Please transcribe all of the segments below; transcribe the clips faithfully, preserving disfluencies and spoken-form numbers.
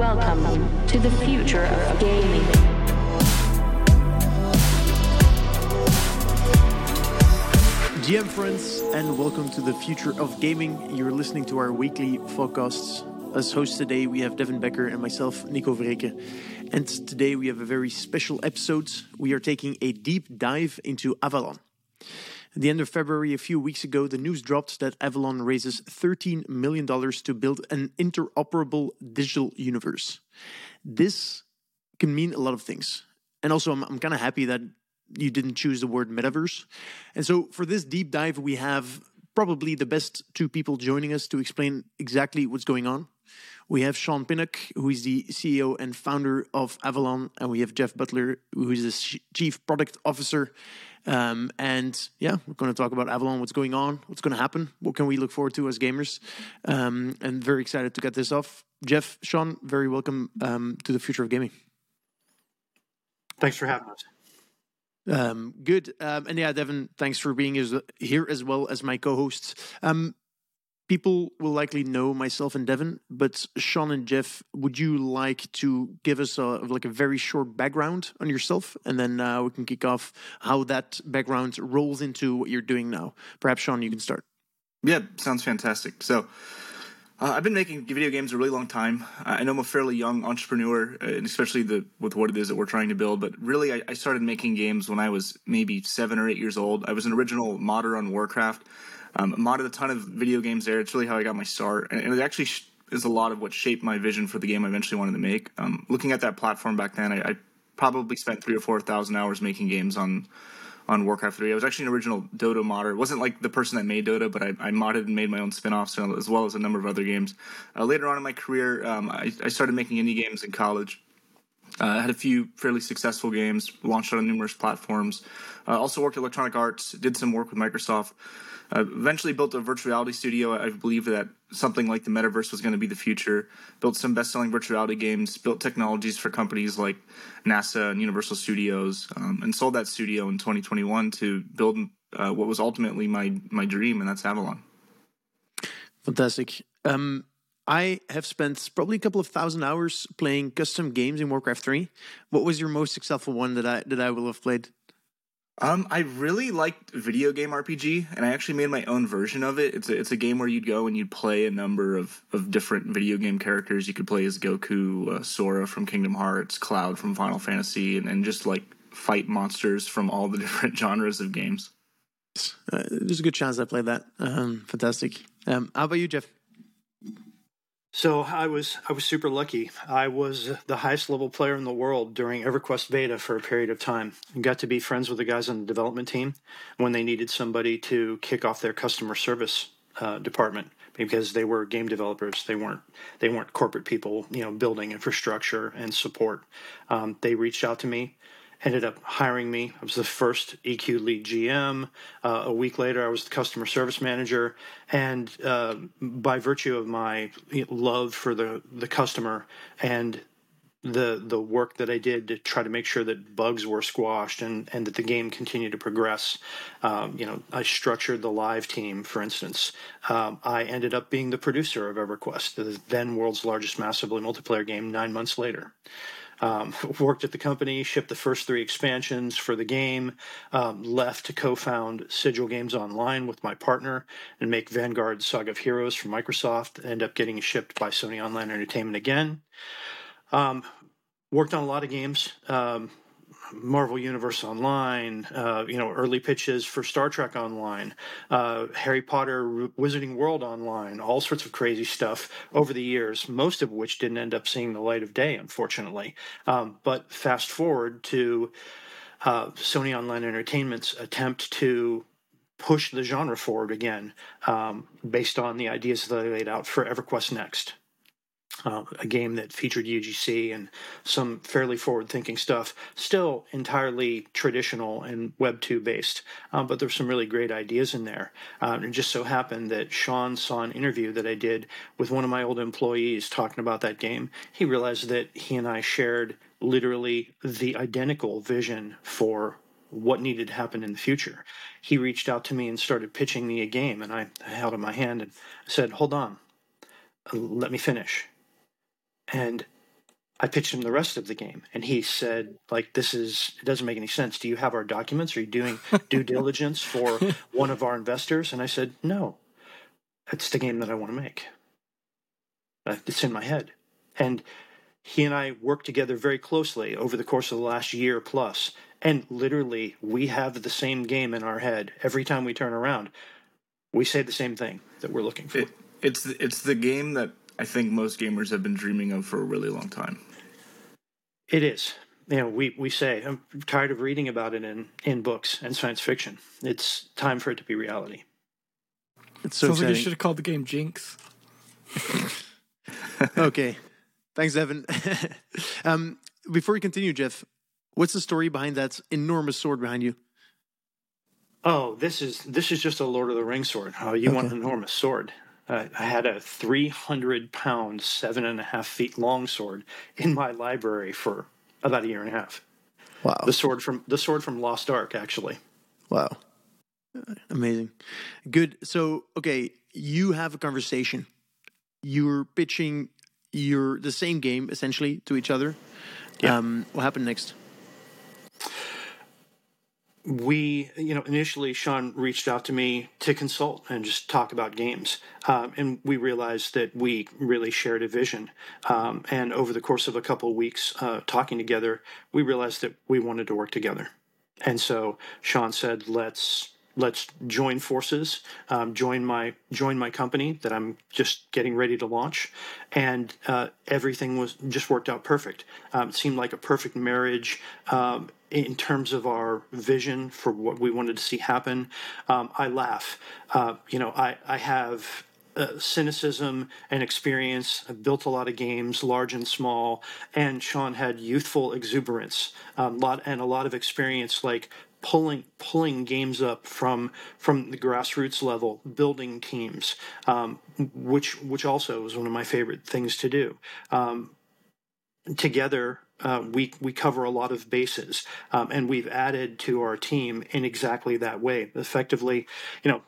Welcome to the future of gaming. G M friends, and welcome to the future of gaming. You're listening to our weekly podcasts. As hosts today, we have Devin Becker and myself, Nico Vereecke. And today we have a very special episode. We are taking a deep dive into Avalon. At the end of February, a few weeks ago, the news dropped that Avalon raises thirteen million dollars to build an interoperable digital universe. This can mean a lot of things. And also, I'm, I'm kind of happy that you didn't choose the word metaverse. And so for this deep dive, we have probably the best two people joining us to explain exactly what's going on. We have Sean Pinnock, who is the C E O and founder of Avalon, and we have Jeff Butler, who is the Chief Product Officer. Um, and yeah, we're going to talk about Avalon, what's going on, what's going to happen, what can we look forward to as gamers. Um, and very excited to get this off. Jeff, Sean, very welcome um, to the future of gaming. Thanks for having us. Um, good. Um, and yeah, Devin, thanks for being here as well as my co-hosts. Um, People will likely know myself and Devin, but Sean and Jeff, would you like to give us a, like a very short background on yourself, and then uh, we can kick off how that background rolls into what you're doing now? Perhaps, Sean, you can start. Yeah, sounds fantastic. So uh, I've been making video games a really long time. I know I'm a fairly young entrepreneur, and especially the, with what it is that we're trying to build, but really I, I started making games when I was maybe seven or eight years old. I was an original modder on Warcraft. Um, modded a ton of video games there. It's really how I got my start, and, and it actually sh- is a lot of what shaped my vision for the game I eventually wanted to make. Um, looking at that platform back then, I, I probably spent three or four thousand hours making games on on Warcraft three. I was actually an original Dota modder. It wasn't like the person that made Dota, but I, I modded and made my own spin-offs as well as a number of other games. Uh, later on in my career, um, I, I started making indie games in college. Uh, I had a few fairly successful games, launched on numerous platforms. Uh, also worked at Electronic Arts, did some work with Microsoft. Uh, eventually built a virtual reality studio. I believed that something like the metaverse was going to be the future. Built some best-selling virtual reality games, built technologies for companies like NASA and Universal Studios, um, and sold that studio in twenty twenty-one to build uh, what was ultimately my my dream, and that's Avalon. Fantastic. Um, I have spent probably a couple of thousand hours playing custom games in Warcraft three. What was your most successful one that I that I will have played? Um, I really liked video game R P G, and I actually made my own version of it. It's a, it's a game where you'd go and you'd play a number of, of different video game characters. You could play as Goku, uh, Sora from Kingdom Hearts, Cloud from Final Fantasy, and, and just like fight monsters from all the different genres of games. Uh, there's a good chance I played that. Um, fantastic. Um, how about you, Jeff? So I was I was super lucky. I was the highest level player in the world during EverQuest beta for a period of time. I got to be friends with the guys on the development team when they needed somebody to kick off their customer service uh, department, because they were game developers. They weren't they weren't corporate people, you know, building infrastructure and support. Um, they reached out to me, ended up hiring me. I was the first E Q lead G M. Uh, a week later, I was the customer service manager. And uh, by virtue of my love for the, the customer and the the work that I did to try to make sure that bugs were squashed and, and that the game continued to progress, um, you know, I structured the live team, for instance. Um, I ended up being the producer of EverQuest, the then world's largest massively multiplayer game, nine months later. Um, worked at the company, shipped the first three expansions for the game, um, left to co-found Sigil Games Online with my partner and make Vanguard Saga of Heroes for Microsoft, end up getting shipped by Sony Online Entertainment again. Um, worked on a lot of games, um, Marvel Universe Online, uh, you know, early pitches for Star Trek Online, uh, Harry Potter, Wizarding World Online, all sorts of crazy stuff over the years, most of which didn't end up seeing the light of day, unfortunately. Um, but fast forward to uh, Sony Online Entertainment's attempt to push the genre forward again, um, based on the ideas that I laid out for EverQuest Next. Uh, a game that featured U G C and some fairly forward-thinking stuff, still entirely traditional and Web two based, um, but there's some really great ideas in there. Uh, it just so happened that Sean saw an interview that I did with one of my old employees talking about that game. He realized that he and I shared literally the identical vision for what needed to happen in the future. He reached out to me and started pitching me a game, and I held in my hand and said, "Hold on, let me finish." And I pitched him the rest of the game, and he said, like, this is, it doesn't make any sense. Do you have our documents? Are you doing due diligence for one of our investors? And I said, no, that's the game that I want to make. It's in my head. And he and I worked together very closely over the course of the last year plus, and literally we have the same game in our head. Every time we turn around, we say the same thing that we're looking for. It, it's it's the game that I think most gamers have been dreaming of for a really long time. It is. You know, we, we say, I'm tired of reading about it in, in books and science fiction. It's time for it to be reality. It's so Sounds exciting. Like you should have called the game Jinx. Okay. Thanks, Evan. um, before we continue, Jeff, what's the story behind that enormous sword behind you? Oh, this is this is just a Lord of the Rings sword. Oh, you okay. want an enormous sword. Uh, I had a three hundred pound, seven and a half feet long sword in my library for about a year and a half. Wow. The sword from the sword from Lost Ark, actually. Wow. Amazing. Good. So, okay, you have a conversation. You're pitching your the same game, essentially, to each other. Yeah. Um, what happened next? We, you know, initially Sean reached out to me to consult and just talk about games. Um, and we realized that we really shared a vision. Um, and over the course of a couple of weeks uh, talking together, we realized that we wanted to work together. And so Sean said, let's let's join forces, um, join my join my company that I'm just getting ready to launch. And uh, everything was just worked out perfect. Um, it seemed like a perfect marriage. Um in terms of our vision for what we wanted to see happen. Um, I laugh. Uh, you know, I, I have uh, cynicism and experience. I've built a lot of games, large and small, and Sean had youthful exuberance um, lot, and a lot of experience, like pulling pulling games up from from the grassroots level, building teams, um, which, which also was one of my favorite things to do. Um, together, Uh, we we cover a lot of bases, um, and we've added to our team in exactly that way. Effectively, you know,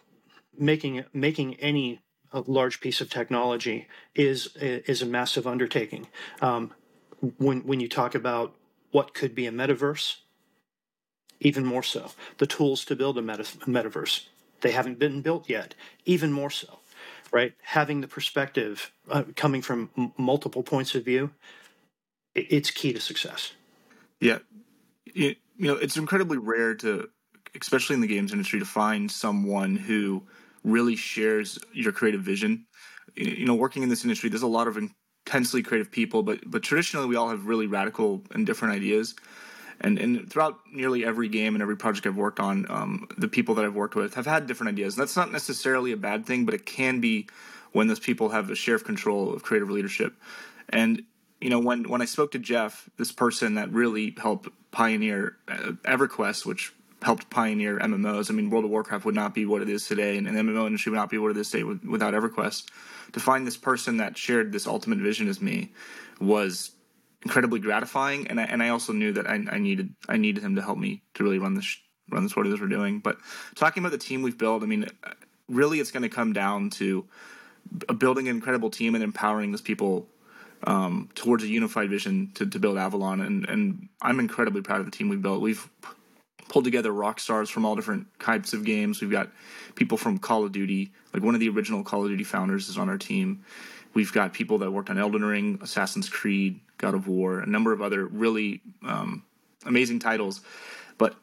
making making any large piece of technology is is a massive undertaking. Um, when when you talk about what could be a metaverse, even more so. The tools to build a meta, metaverse, they haven't been built yet, even more so, right? Having the perspective uh, coming from m- multiple points of view. It's key to success. Yeah. You, you know, it's incredibly rare to, especially in the games industry, to find someone who really shares your creative vision. You know, working in this industry, there's a lot of intensely creative people, but but traditionally we all have really radical and different ideas. And and throughout nearly every game and every project I've worked on, um, the people that I've worked with have had different ideas. And that's not necessarily a bad thing, but it can be when those people have a share of control of creative leadership. And you know, when, when I spoke to Jeff, this person that really helped pioneer EverQuest, which helped pioneer M M Os. I mean, World of Warcraft would not be what it is today, and, and the M M O industry would not be what it is today without EverQuest. To find this person that shared this ultimate vision as me was incredibly gratifying, and I and I also knew that I, I needed I needed him to help me to really run this run this what it is we're doing. But talking about the team we've built, I mean, really, it's going to come down to building an incredible team and empowering those people. Um, towards a unified vision to, to build Avalon, and, and I'm incredibly proud of the team we've built. We've pulled together rock stars from all different types of games. We've got people from Call of Duty, like one of the original Call of Duty founders is on our team. We've got people that worked on Elden Ring, Assassin's Creed, God of War, a number of other really um, amazing titles. But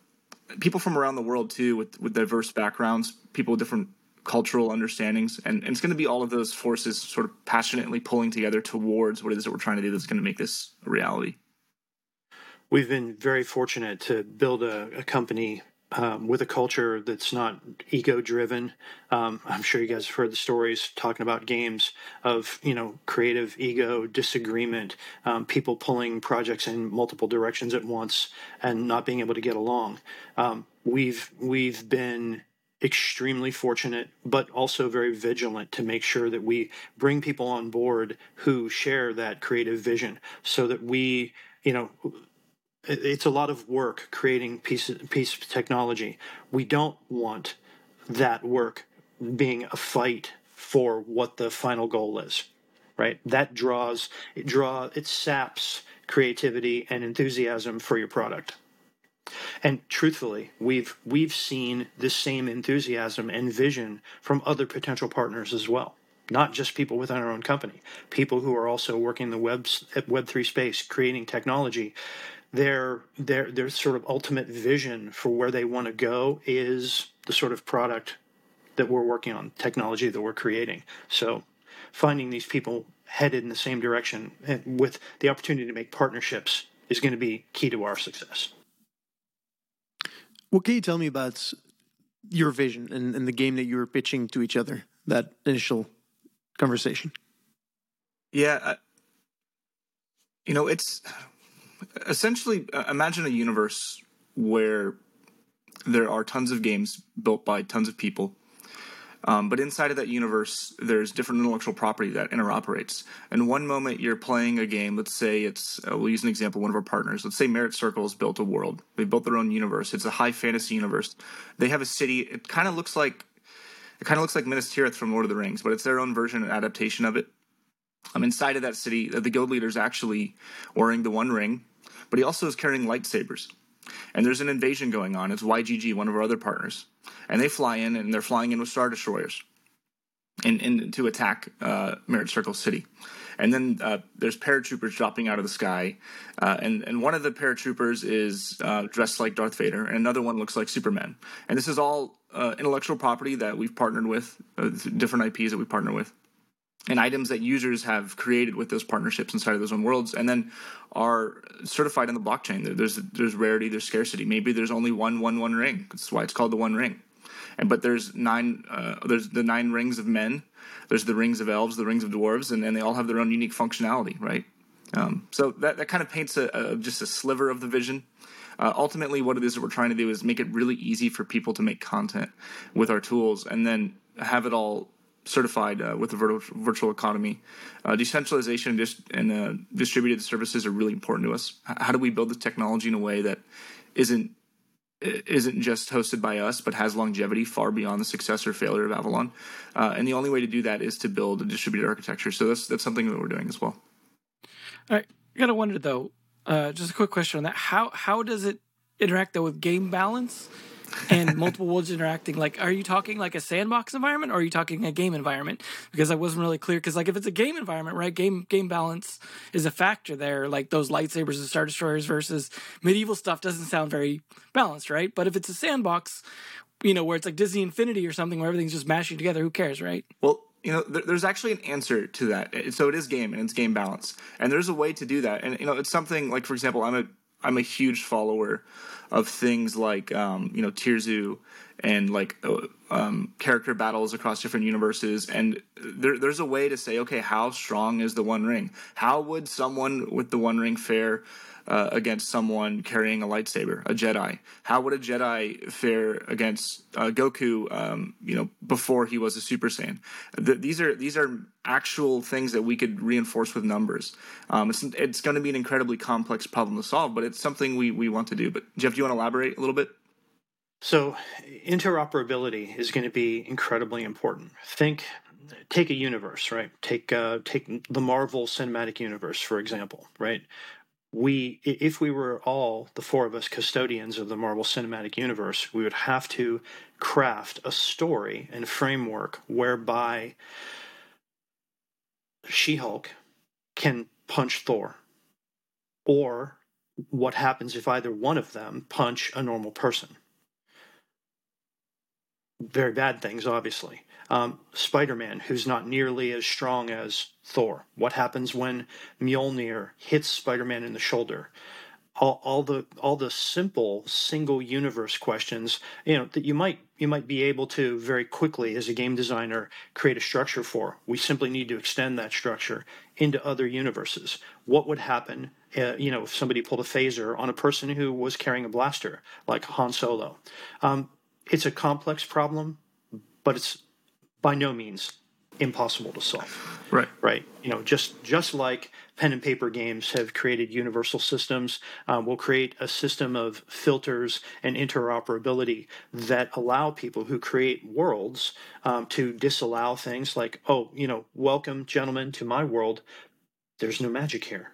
people from around the world, too, with, with diverse backgrounds, people with different cultural understandings, and, and it's going to be all of those forces sort of passionately pulling together towards what it is that we're trying to do that's going to make this a reality. We've been very fortunate to build a, a company um, with a culture that's not ego-driven. Um, I'm sure you guys have heard the stories talking about games of, you know, creative ego, disagreement, um, people pulling projects in multiple directions at once and not being able to get along. Um, we've we've been extremely fortunate, but also very vigilant to make sure that we bring people on board who share that creative vision so that we, you know, it's a lot of work creating piece, piece of technology. We don't want that work being a fight for what the final goal is, right? That draws, it draws, it saps creativity, and enthusiasm for your product. And truthfully, we've we've seen this same enthusiasm and vision from other potential partners as well. Not just people within our own company, people who are also working in the web Web three space, creating technology. Their their their sort of ultimate vision for where they want to go is the sort of product that we're working on, technology that we're creating. So finding these people headed in the same direction and with the opportunity to make partnerships is going to be key to our success. What can you tell me about your vision and, and the game that you were pitching to each other, that initial conversation? Yeah. I, you know, it's essentially, uh, imagine a universe where there are tons of games built by tons of people. Um, but inside of that universe, there's different intellectual property that interoperates. And one moment you're playing a game, let's say it's, uh, we'll use an example, one of our partners. Let's say Merit Circle has built a world. They've built their own universe. It's a high fantasy universe. They have a city. It kind of looks like, it kind of looks like Minas Tirith from Lord of the Rings, but it's their own version and adaptation of it. Um, inside of that city, the guild leader's actually wearing the One Ring, but he also is carrying lightsabers. And there's an invasion going on. It's Y G G, one of our other partners. And they fly in, and they're flying in with Star Destroyers and, and to attack uh, Merit Circle City. And then uh, there's paratroopers dropping out of the sky. Uh, and, and one of the paratroopers is uh, dressed like Darth Vader, and another one looks like Superman. And this is all uh, intellectual property that we've partnered with, uh, different I Ps that we partner with, and items that users have created with those partnerships inside of those own worlds, and then are certified on the blockchain. There's there's rarity, there's scarcity. Maybe there's only one one one ring. That's why it's called the One Ring. And but there's nine. Uh, there's the nine rings of men. There's the rings of elves, the rings of dwarves, and, and they all have their own unique functionality, right? Um, so that that kind of paints a, a, just a sliver of the vision. Uh, ultimately, what it is that we're trying to do is make it really easy for people to make content with our tools, and then have it all certified uh, with the virtual economy. Uh, decentralization and, dis- and uh, distributed services are really important to us. H- how do we build this technology in a way that isn't isn't just hosted by us, but has longevity far beyond the success or failure of Avalon? Uh, and the only way to do that is to build a distributed architecture. So that's that's something that we're doing as well. All right. I gotta wonder though, uh, just a quick question on that. How how does it interact though with game balance? and multiple worlds interacting? Like, are you talking like a sandbox environment, or are you talking a game environment? Because I wasn't really clear. Because like, if it's a game environment, right, game game balance is a factor there. Like those lightsabers and Star Destroyers versus medieval stuff doesn't sound very balanced, right? But if it's a sandbox, you know, where it's like Disney Infinity or something, where everything's just mashing together, who cares, right? Well, you know, there, there's actually an answer to that. So it is game, and it's game balance, and there's a way to do that. And you know, it's something like, for example, I'm a I'm a huge follower of things like, um, you know, Tirzu and like um, character battles across different universes. And there, there's a way to say, okay, how strong is the One Ring? How would someone with the One Ring fare uh, against someone carrying a lightsaber, a Jedi? How would a Jedi fare against uh, Goku, um, you know, before he was a Super Saiyan? The, these are these are actual things that we could reinforce with numbers. Um, it's it's going to be an incredibly complex problem to solve, but it's something we, we want to do. But Jeff, do you want to elaborate a little bit? So interoperability is going to be incredibly important. Think, take a universe, right? Take uh, take the Marvel Cinematic Universe, for example, right? We, if we were all, the four of us, custodians of the Marvel Cinematic Universe, we would have to craft a story and framework whereby She-Hulk can punch Thor, or what happens if either one of them punch a normal person. Very bad things, obviously. Um, Spider-Man, who's not nearly as strong as Thor. What happens when Mjolnir hits Spider-Man in the shoulder? All, all the all the simple single universe questions, you know, that you might you might be able to very quickly as a game designer create a structure for. We simply need to extend that structure into other universes. What would happen, uh, you know, if somebody pulled a phaser on a person who was carrying a blaster, like Han Solo? Um, It's a complex problem, but it's by no means impossible to solve. Right. Right. You know, just just like pen and paper games have created universal systems, um, we'll create a system of filters and interoperability that allow people who create worlds um, to disallow things like, oh, you know, welcome, gentlemen, to my world. There's no magic here.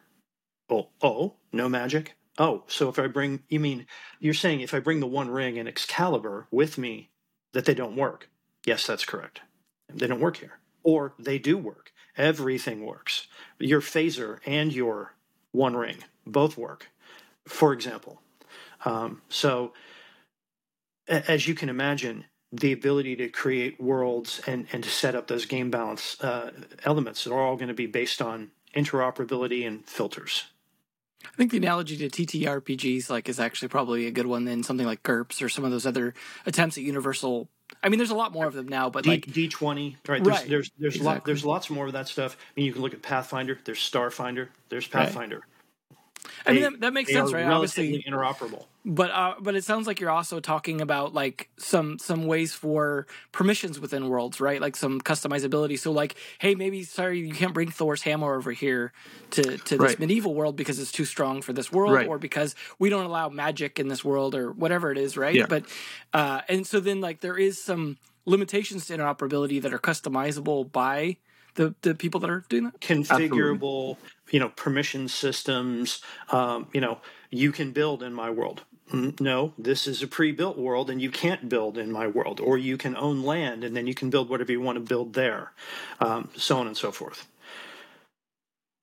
Oh, oh, no magic? Oh, so if I bring, you mean, you're saying if I bring the One Ring and Excalibur with me, that they don't work? Yes, that's correct. They don't work here. Or they do work. Everything works. Your phaser and your One Ring both work, for example. Um, so, as you can imagine, the ability to create worlds and, and to set up those game balance uh, elements are all going to be based on interoperability and filters. I think the analogy to T T R P Gs like is actually probably a good one than something like GURPS or some of those other attempts at universal. I mean, there's a lot more of them now, but D, like D twenty, right? There's, right. There's there's exactly. lot, there's lots more of that stuff. I mean, you can look at Pathfinder. There's Starfinder. There's Pathfinder. Right. I mean, they, that, that makes sense, right? Obviously interoperable. But uh, but it sounds like you're also talking about like some some ways for permissions within worlds, right? Like some customizability. So like, hey, maybe sorry you can't bring Thor's hammer over here to, to right. this medieval world because it's too strong for this world, right. or because we don't allow magic in this world, or whatever it is, right? Yeah. But uh, and so then like there is some limitations to interoperability that are customizable by the, the people that are doing that. Configurable. Absolutely. You know, permission systems, um, you know, you can build in my world. No, this is a pre-built world and you can't build in my world. Or you can own land and then you can build whatever you want to build there, um, so on and so forth.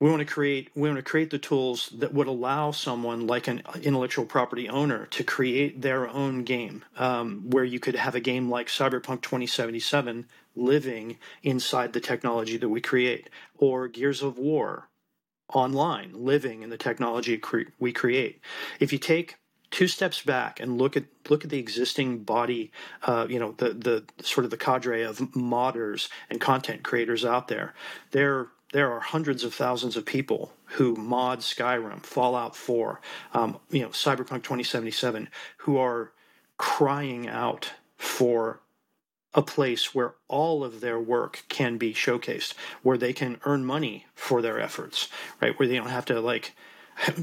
We want to create we want to create the tools that would allow someone like an intellectual property owner to create their own game, um, where you could have a game like Cyberpunk twenty seventy-seven living inside the technology that we create, or Gears of War online, living in the technology cre- we create. If you take two steps back and look at look at the existing body, uh, you know, the the sort of the cadre of modders and content creators out there, there there are hundreds of thousands of people who mod Skyrim, Fallout four, um, you know, Cyberpunk twenty seventy-seven, who are crying out for a place where all of their work can be showcased, where they can earn money for their efforts, right? Where they don't have to like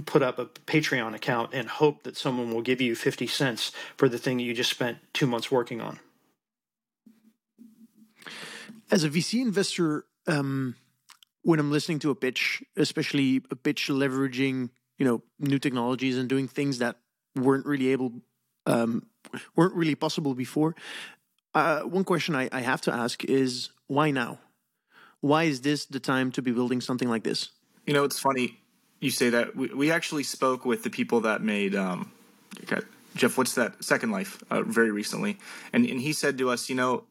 put up a Patreon account and hope that someone will give you fifty cents for the thing you just spent two months working on. As a V C investor, um, when I'm listening to a pitch, especially a pitch leveraging, you know, new technologies and doing things that weren't really able, um, weren't really possible before, Uh, one question I, I have to ask is, why now? Why is this the time to be building something like this? You know, it's funny you say that. We, we actually spoke with the people that made, um, okay, Jeff, what's that? Second Life, uh, very recently. And, and he said to us, you know,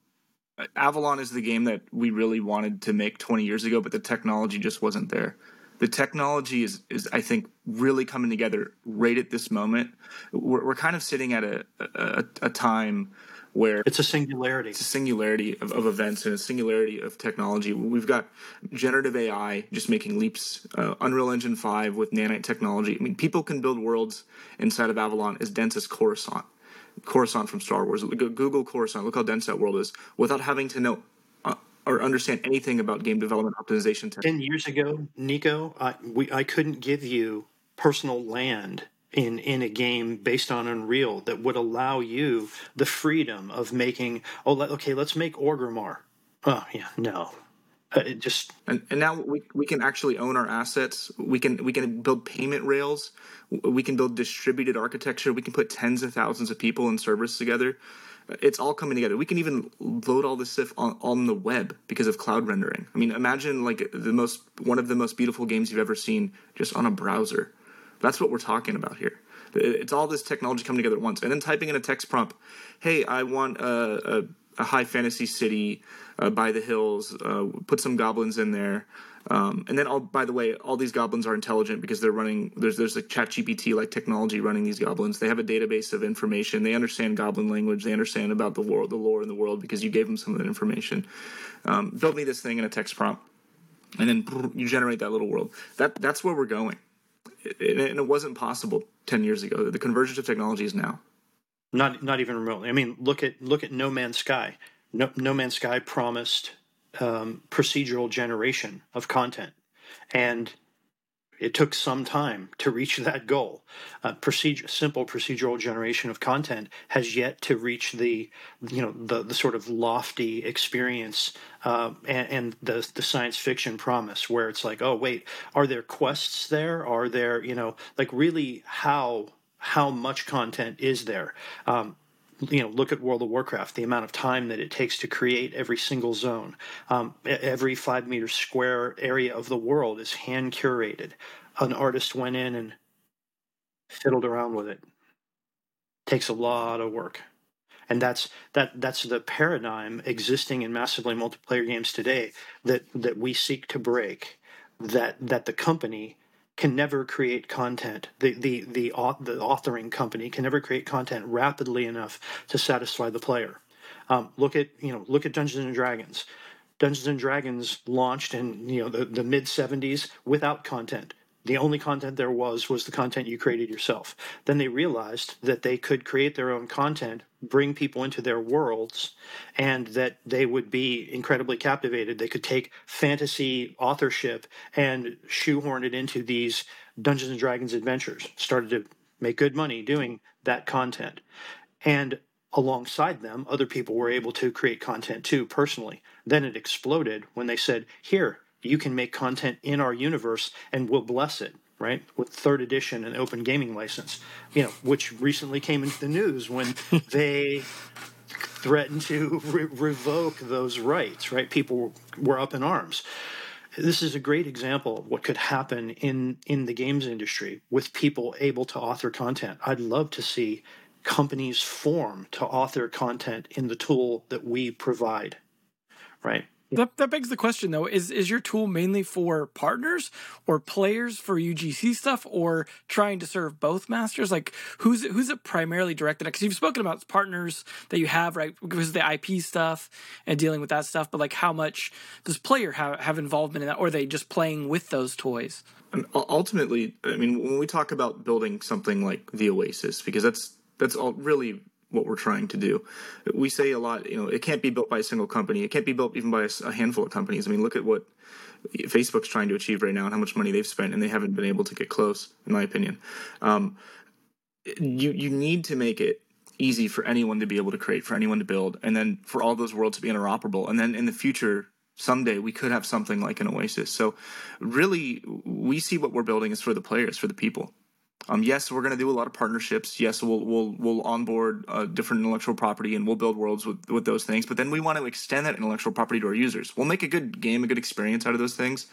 Avalon is the game that we really wanted to make twenty years ago, but the technology just wasn't there. The technology is, is I think, really coming together right at this moment. We're, we're kind of sitting at a, a, a time where it's a singularity. It's a singularity of, of events and a singularity of technology. We've got generative A I just making leaps, uh, Unreal Engine five with Nanite technology. I mean, people can build worlds inside of Avalon as dense as Coruscant. Coruscant from Star Wars. Google Coruscant. Look how dense that world is without having to know uh, or understand anything about game development optimization tech. Ten years ago, Nico, I, we, I couldn't give you personal land in in a game based on Unreal that would allow you the freedom of making, oh, let, okay, let's make Orgrimmar. Oh, yeah, no. Uh, it just and, and now we we can actually own our assets. We can we can build payment rails. We can build distributed architecture. We can put tens of thousands of people in servers together. It's all coming together. We can even load all this stuff on, on the web because of cloud rendering. I mean, imagine like the most one of the most beautiful games you've ever seen just on a browser. That's what we're talking about here. It's all this technology coming together at once. And then typing in a text prompt, hey, I want a, a, a high fantasy city uh, by the hills, uh, put some goblins in there. Um, and then, all, by the way, all these goblins are intelligent because they're running – there's there's like ChatGPT-like technology running these goblins. They have a database of information. They understand goblin language. They understand about the lore, the lore in the world because you gave them some of that information. Um, build me this thing in a text prompt. And then you generate that little world. That That's where we're going. And it wasn't possible ten years ago. The convergence of technology is now. Not not even remotely. I mean, look at look at No Man's Sky. No, No Man's Sky promised um, procedural generation of content. And it took some time to reach that goal. Uh, procedure, simple procedural generation of content has yet to reach the, you know, the, the sort of lofty experience uh, and, and the the science fiction promise where it's like, oh wait, are there quests there? Are there, you know, like really how how much content is there? Um, You know, look at World of Warcraft, the amount of time that it takes to create every single zone. Um, every five meter square area of the world is hand curated. An artist went in and fiddled around with it. Takes a lot of work. And that's that that's the paradigm existing in massively multiplayer games today that, that we seek to break, that that the company can never create content. The, the the the authoring company can never create content rapidly enough to satisfy the player. Um, look at you know look at Dungeons and Dragons. Dungeons and Dragons launched in you know the, the mid seventies without content. The only content there was was the content you created yourself. Then they realized that they could create their own content, bring people into their worlds, and that they would be incredibly captivated. They could take fantasy authorship and shoehorn it into these Dungeons and Dragons adventures. Started to make good money doing that content. And alongside them, other people were able to create content too, personally. Then it exploded when they said, here, you can make content in our universe and we'll bless it, right? With third edition and open gaming license, you know, which recently came into the news when they threatened to re- revoke those rights, right? People were up in arms. This is a great example of what could happen in, in the games industry with people able to author content. I'd love to see companies form to author content in the tool that we provide, right? That that begs the question, though, is is your tool mainly for partners or players for U G C stuff or trying to serve both masters? Like, who's, who's it primarily directed at? Because you've spoken about partners that you have, right, because of the I P stuff and dealing with that stuff. But, like, how much does player have, have involvement in that? Or are they just playing with those toys? And ultimately, I mean, when we talk about building something like the Oasis, because that's that's all really – what we're trying to do. We say a lot, you know, it can't be built by a single company. It can't be built even by a handful of companies. I mean, look at what Facebook's trying to achieve right now and how much money they've spent, and they haven't been able to get close, in my opinion. Um, you you need to make it easy for anyone to be able to create, for anyone to build, and then for all those worlds to be interoperable. And then in the future, someday we could have something like an Oasis. So really, we see what we're building is for the players, for the people. Um, yes, we're going to do a lot of partnerships. Yes, we'll we'll we'll onboard uh, different intellectual property and we'll build worlds with, with those things. But then we want to extend that intellectual property to our users. We'll make a good game, a good experience out of those things.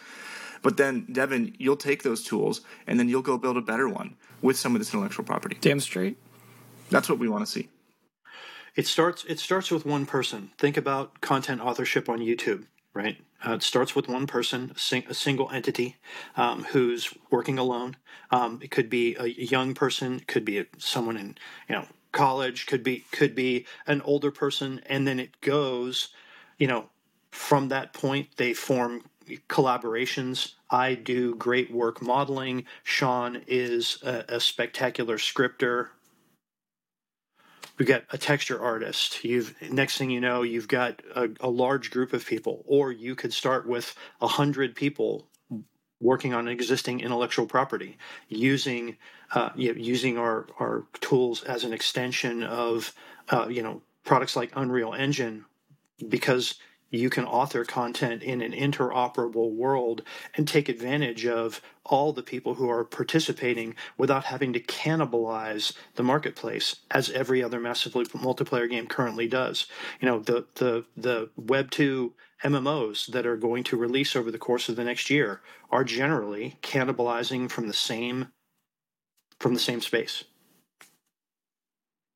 But then, Devin, you'll take those tools and then you'll go build a better one with some of this intellectual property. Damn straight. That's what we want to see. It starts. It starts with one person. Think about content authorship on YouTube, right? Uh, it starts with one person, sing, a single entity um, who's working alone. Um, it could be a young person, it could be a, someone in you know college, could be could be an older person, and then it goes, you know, from that point they form collaborations. I do great work modeling. Sean is a, a spectacular scripter. We've got a texture artist. You've next thing you know, you've got a, a large group of people, or you could start with a hundred people working on existing intellectual property, using uh, you know, using our, our tools as an extension of uh, you know products like Unreal Engine, because you can author content in an interoperable world and take advantage of all the people who are participating without having to cannibalize the marketplace, as every other massively multiplayer game currently does. You know, the the the Web two M M Os that are going to release over the course of the next year are generally cannibalizing from the same from the same space.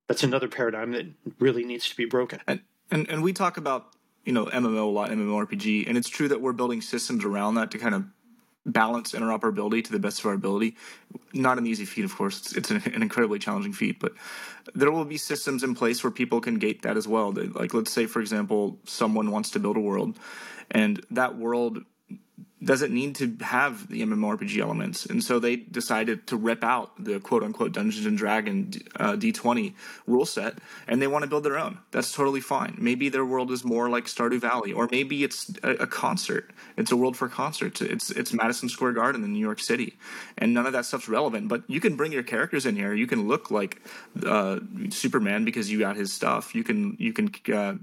That's another paradigm that really needs to be broken. And and, and we talk about you know, M M O a lot, MMORPG, and it's true that we're building systems around that to kind of balance interoperability to the best of our ability. Not an easy feat, of course. It's, it's an, an incredibly challenging feat, but there will be systems in place where people can gate that as well. Like, let's say, for example, someone wants to build a world, and that world doesn't need to have the MMORPG elements. And so they decided to rip out the quote-unquote Dungeons and Dragons uh, D twenty rule set, and they want to build their own. That's totally fine. Maybe their world is more like Stardew Valley, or maybe it's a, a concert. It's a world for concerts. It's it's Madison Square Garden in New York City, and none of that stuff's relevant. But you can bring your characters in here. You can look like uh, Superman because you got his stuff. You can, you can uh,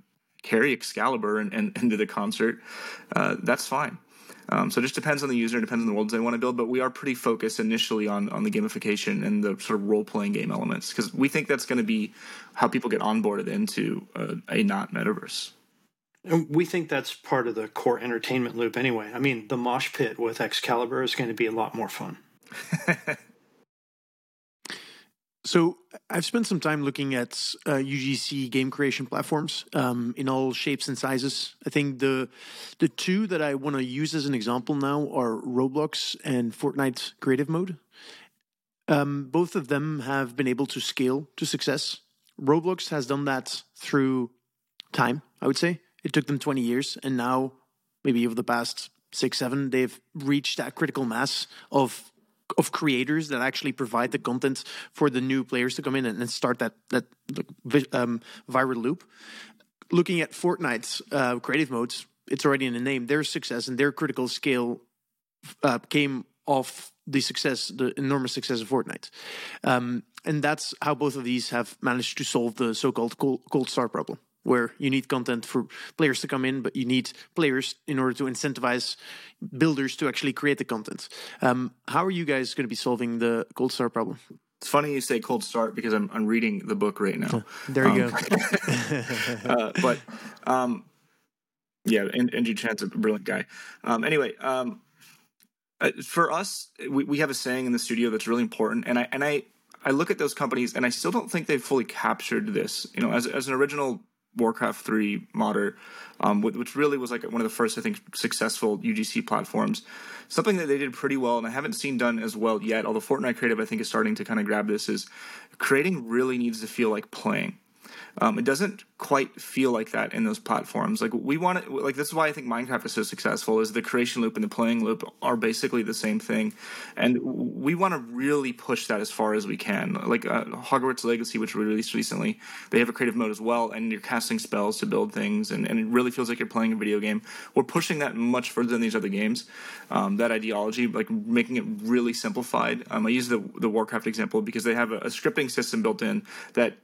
carry Excalibur and, and, into the concert. Uh, that's fine. Um, so it just depends on the user, depends on the worlds they want to build, but we are pretty focused initially on, on the gamification and the sort of role-playing game elements, because we think that's going to be how people get onboarded into uh, a not-metaverse. And we think that's part of the core entertainment loop anyway. I mean, the mosh pit with Excalibur is going to be a lot more fun. So I've spent some time looking at uh, U G C game creation platforms um, in all shapes and sizes. I think the the two that I want to use as an example now are Roblox and Fortnite Creative Mode. Um, both of them have been able to scale to success. Roblox has done that through time, I would say. It took them twenty years, and now maybe over the past six, seven, they've reached that critical mass of of creators that actually provide the content for the new players to come in and, and start that that um, viral loop. Looking at Fortnite's uh, creative modes, it's already in the name. Their success and their critical scale uh, came off the success, the enormous success of Fortnite. Um, and that's how both of these have managed to solve the so-called cold, cold star problem, where you need content for players to come in, but you need players in order to incentivize builders to actually create the content. Um, how are you guys going to be solving the cold start problem? It's funny you say cold start because I'm I'm reading the book right now. There you um, go. uh, but um, yeah, Andrew Chan's a brilliant guy. Um, anyway, um, uh, for us, we, we have a saying in the studio that's really important, and I and I I look at those companies and I still don't think they've fully captured this. You know, as as an original Warcraft three modder, um, which really was like one of the first, I think, successful U G C platforms. Something that they did pretty well, and I haven't seen done as well yet, although Fortnite Creative, I think, is starting to kind of grab this, is creating really needs to feel like playing. Um, it doesn't quite feel like that in those platforms. Like we want it, like this is why I think Minecraft is so successful, is the creation loop and the playing loop are basically the same thing, and we want to really push that as far as we can. Like uh, Hogwarts Legacy, which we released recently, they have a creative mode as well, and you're casting spells to build things, and, and it really feels like you're playing a video game. We're pushing that much further than these other games. Um, that ideology, like making it really simplified. Um, I use the the Warcraft example because they have a, a scripting system built in that.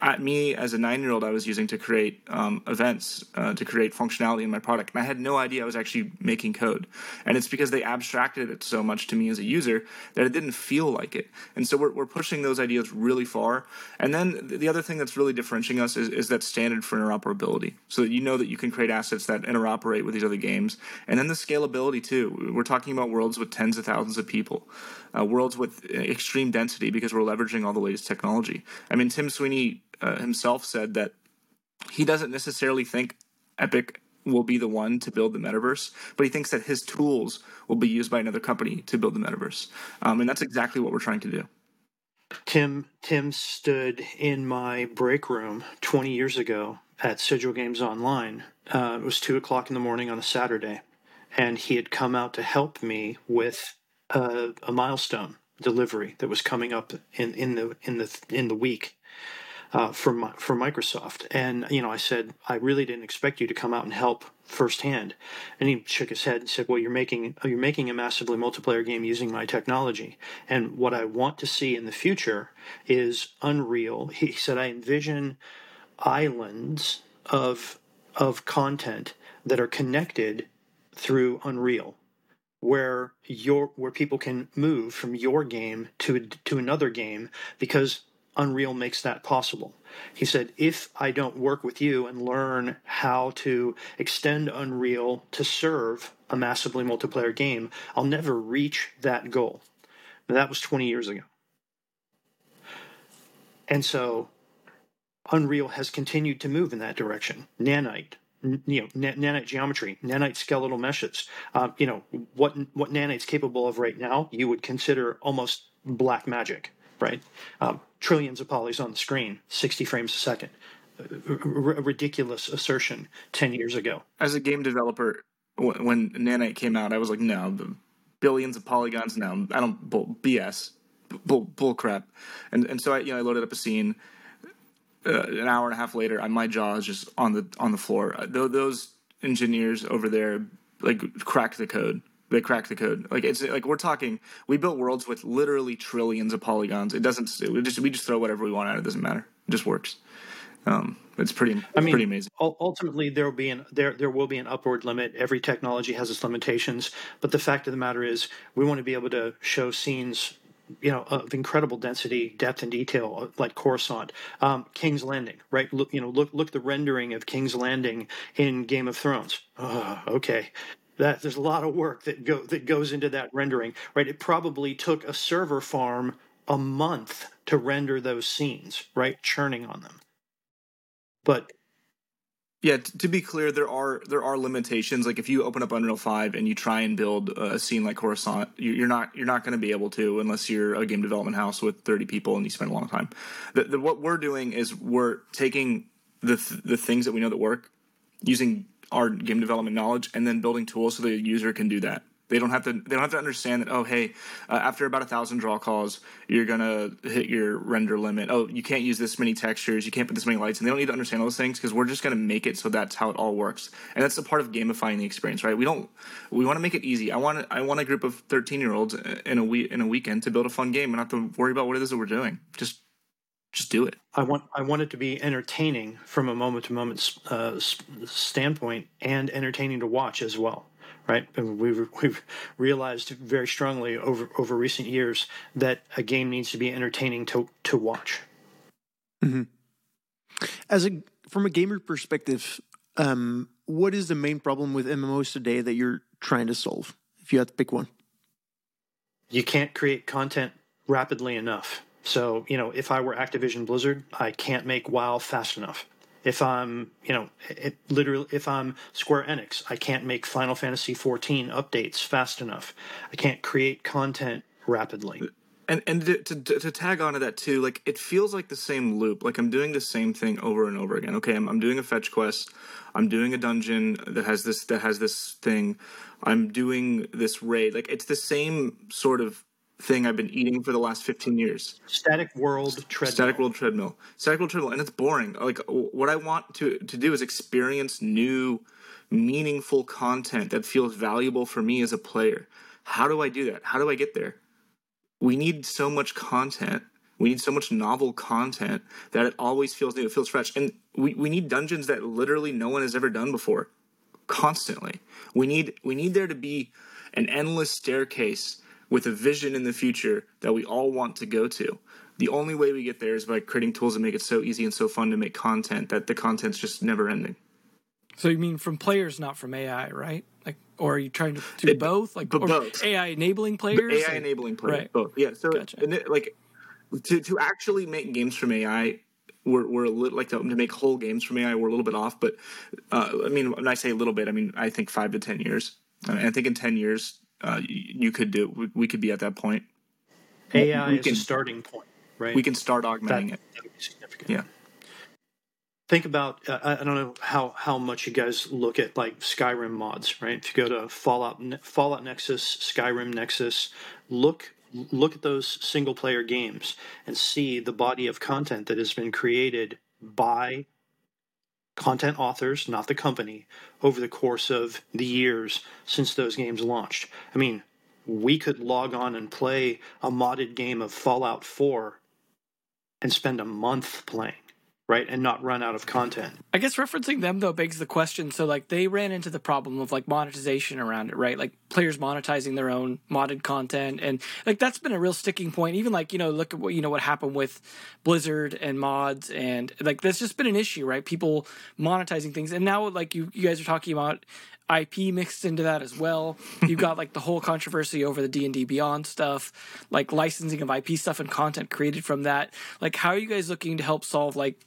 At me as a nine-year-old, I was using to create um, events, uh, to create functionality in my product, and I had no idea I was actually making code. And it's because they abstracted it so much to me as a user that it didn't feel like it. And so we're, we're pushing those ideas really far. And then the other thing that's really differentiating us is, is that standard for interoperability, so that you know that you can create assets that interoperate with these other games. And then the scalability too. We're talking about worlds with tens of thousands of people, uh, worlds with extreme density because we're leveraging all the latest technology. I mean, Tim Sweeney Uh, himself said that he doesn't necessarily think Epic will be the one to build the metaverse, but he thinks that his tools will be used by another company to build the metaverse. Um, and that's exactly what we're trying to do. Tim Tim stood in my break room twenty years ago at Sigil Games Online. Uh, it was two o'clock in the morning on a Saturday, and he had come out to help me with uh, a milestone delivery that was coming up in, in the in the in the week. Uh, from from Microsoft. And, you know, I said, I really didn't expect you to come out and help firsthand. And he shook his head and said, well, you're making you're making a massively multiplayer game using my technology. And what I want to see in the future is Unreal. He said, I envision islands of of content that are connected through Unreal, where your where people can move from your game to to another game because Unreal makes that possible. He said, if I don't work with you and learn how to extend Unreal to serve a massively multiplayer game, I'll never reach that goal. And that was twenty years ago. And so Unreal has continued to move in that direction. Nanite, you know, nanite geometry, nanite skeletal meshes. Uh, you know, what, what nanite's capable of right now, you would consider almost black magic, right? Um, trillions of polys on the screen, sixty frames a second. A ridiculous assertion ten years ago. As a game developer, when Nanite came out, I was like, no, billions of polygons, no, I don't, bull, B S, bull, bull crap. And and so I, you know, I loaded up a scene. Uh, an hour and a half later, I, my jaw is just on the on the floor. Th- those engineers over there, like, cracked the code. They cracked the code. Like, it's like we're talking. We built worlds with literally trillions of polygons. It doesn't. It just we just throw whatever we want at it. It doesn't matter. It just works. Um, it's pretty. It's I mean, pretty amazing. Ultimately, there will be an there there will be an upward limit. Every technology has its limitations. But the fact of the matter is, we want to be able to show scenes, you know, of incredible density, depth, and detail, like Coruscant, um, King's Landing, right? Look, you know, look look the rendering of King's Landing in Game of Thrones. Oh, okay. That there's a lot of work that go that goes into that rendering, right? It probably took a server farm a month to render those scenes, right? Churning on them. But yeah, t- to be clear, there are there are limitations. Like if you open up Unreal five and you try and build a scene like Coruscant, you're not you're not going to be able to unless you're a game development house with thirty people and you spend a long time. The, the, what we're doing is we're taking the th- the things that we know that work, using our game development knowledge, and then building tools so the user can do that. They don't have to. They don't have to understand that. Oh, hey, uh, after about a thousand draw calls, you're gonna hit your render limit. Oh, you can't use this many textures. You can't put this many lights. And they don't need to understand all those things because we're just gonna make it so that's how it all works. And that's the part of gamifying the experience, right? We don't. We want to make it easy. I want. I want a group of thirteen year olds in a week in a weekend to build a fun game and not to worry about what it is that we're doing. Just. Just do it. I want I want it to be entertaining from a moment-to-moment uh, standpoint and entertaining to watch as well, right? And we've, we've realized very strongly over, over recent years that a game needs to be entertaining to, to watch. Mm-hmm. As a From a gamer perspective, um, what is the main problem with M M Os today that you're trying to solve, if you had to pick one? You can't create content rapidly enough. So, you know, if I were Activision Blizzard, I can't make WoW fast enough. If I'm, you know, it, literally, if I'm Square Enix, I can't make Final Fantasy fourteen updates fast enough. I can't create content rapidly. And and to, to, to tag onto that too, like it feels like the same loop. Like I'm doing the same thing over and over again. Okay, I'm I'm doing a fetch quest. I'm doing a dungeon that has this that has this thing. I'm doing this raid. Like it's the same sort of thing I've been eating for the last fifteen years. Static world treadmill. Static world treadmill. Static world treadmill, and it's boring. Like what I want to to do is experience new, meaningful content that feels valuable for me as a player. How do I do that? How do I get there? We need so much content. We need so much novel content that it always feels new. It feels fresh, and we we need dungeons that literally no one has ever done before. Constantly, we need we need there to be an endless staircase with a vision in the future that we all want to go to. The only way we get there is by creating tools that make it so easy and so fun to make content that the content's just never ending. So you mean from players, not from A I, right? Like, or are you trying to do it, both? Like, but both. A I enabling players? The A I and, enabling players, right. Both. Yeah, so gotcha. And it, like to to actually make games from A I, we're we're a little like to, to make whole games from A I, we're a little bit off. But uh, I mean, when I say a little bit, I mean I think five to ten years. I, mean, I think in ten years. Uh, you could do. We, we could be at that point. A I we is can, a starting point, right? We can start augmenting that, it. That would be significant. Yeah. Think about. Uh, I don't know how, how much you guys look at like Skyrim mods, right? If you go to Fallout Fallout Nexus, Skyrim Nexus, look look at those single player games and see the body of content that has been created by content authors, not the company, over the course of the years since those games launched. I mean, we could log on and play a modded game of Fallout four and spend a month playing, right? And not run out of content. I guess referencing them, though, begs the question. So, like, they ran into the problem of, like, monetization around it, right? Like, players monetizing their own modded content. And, like, that's been a real sticking point. Even, like, you know, look at what, you know, what happened with Blizzard and mods. And, like, that's just been an issue, right? People monetizing things. And now, like, you, you guys are talking about I P mixed into that as well. You've got, like, the whole controversy over the D and D Beyond stuff, like, licensing of I P stuff and content created from that. Like, how are you guys looking to help solve, like,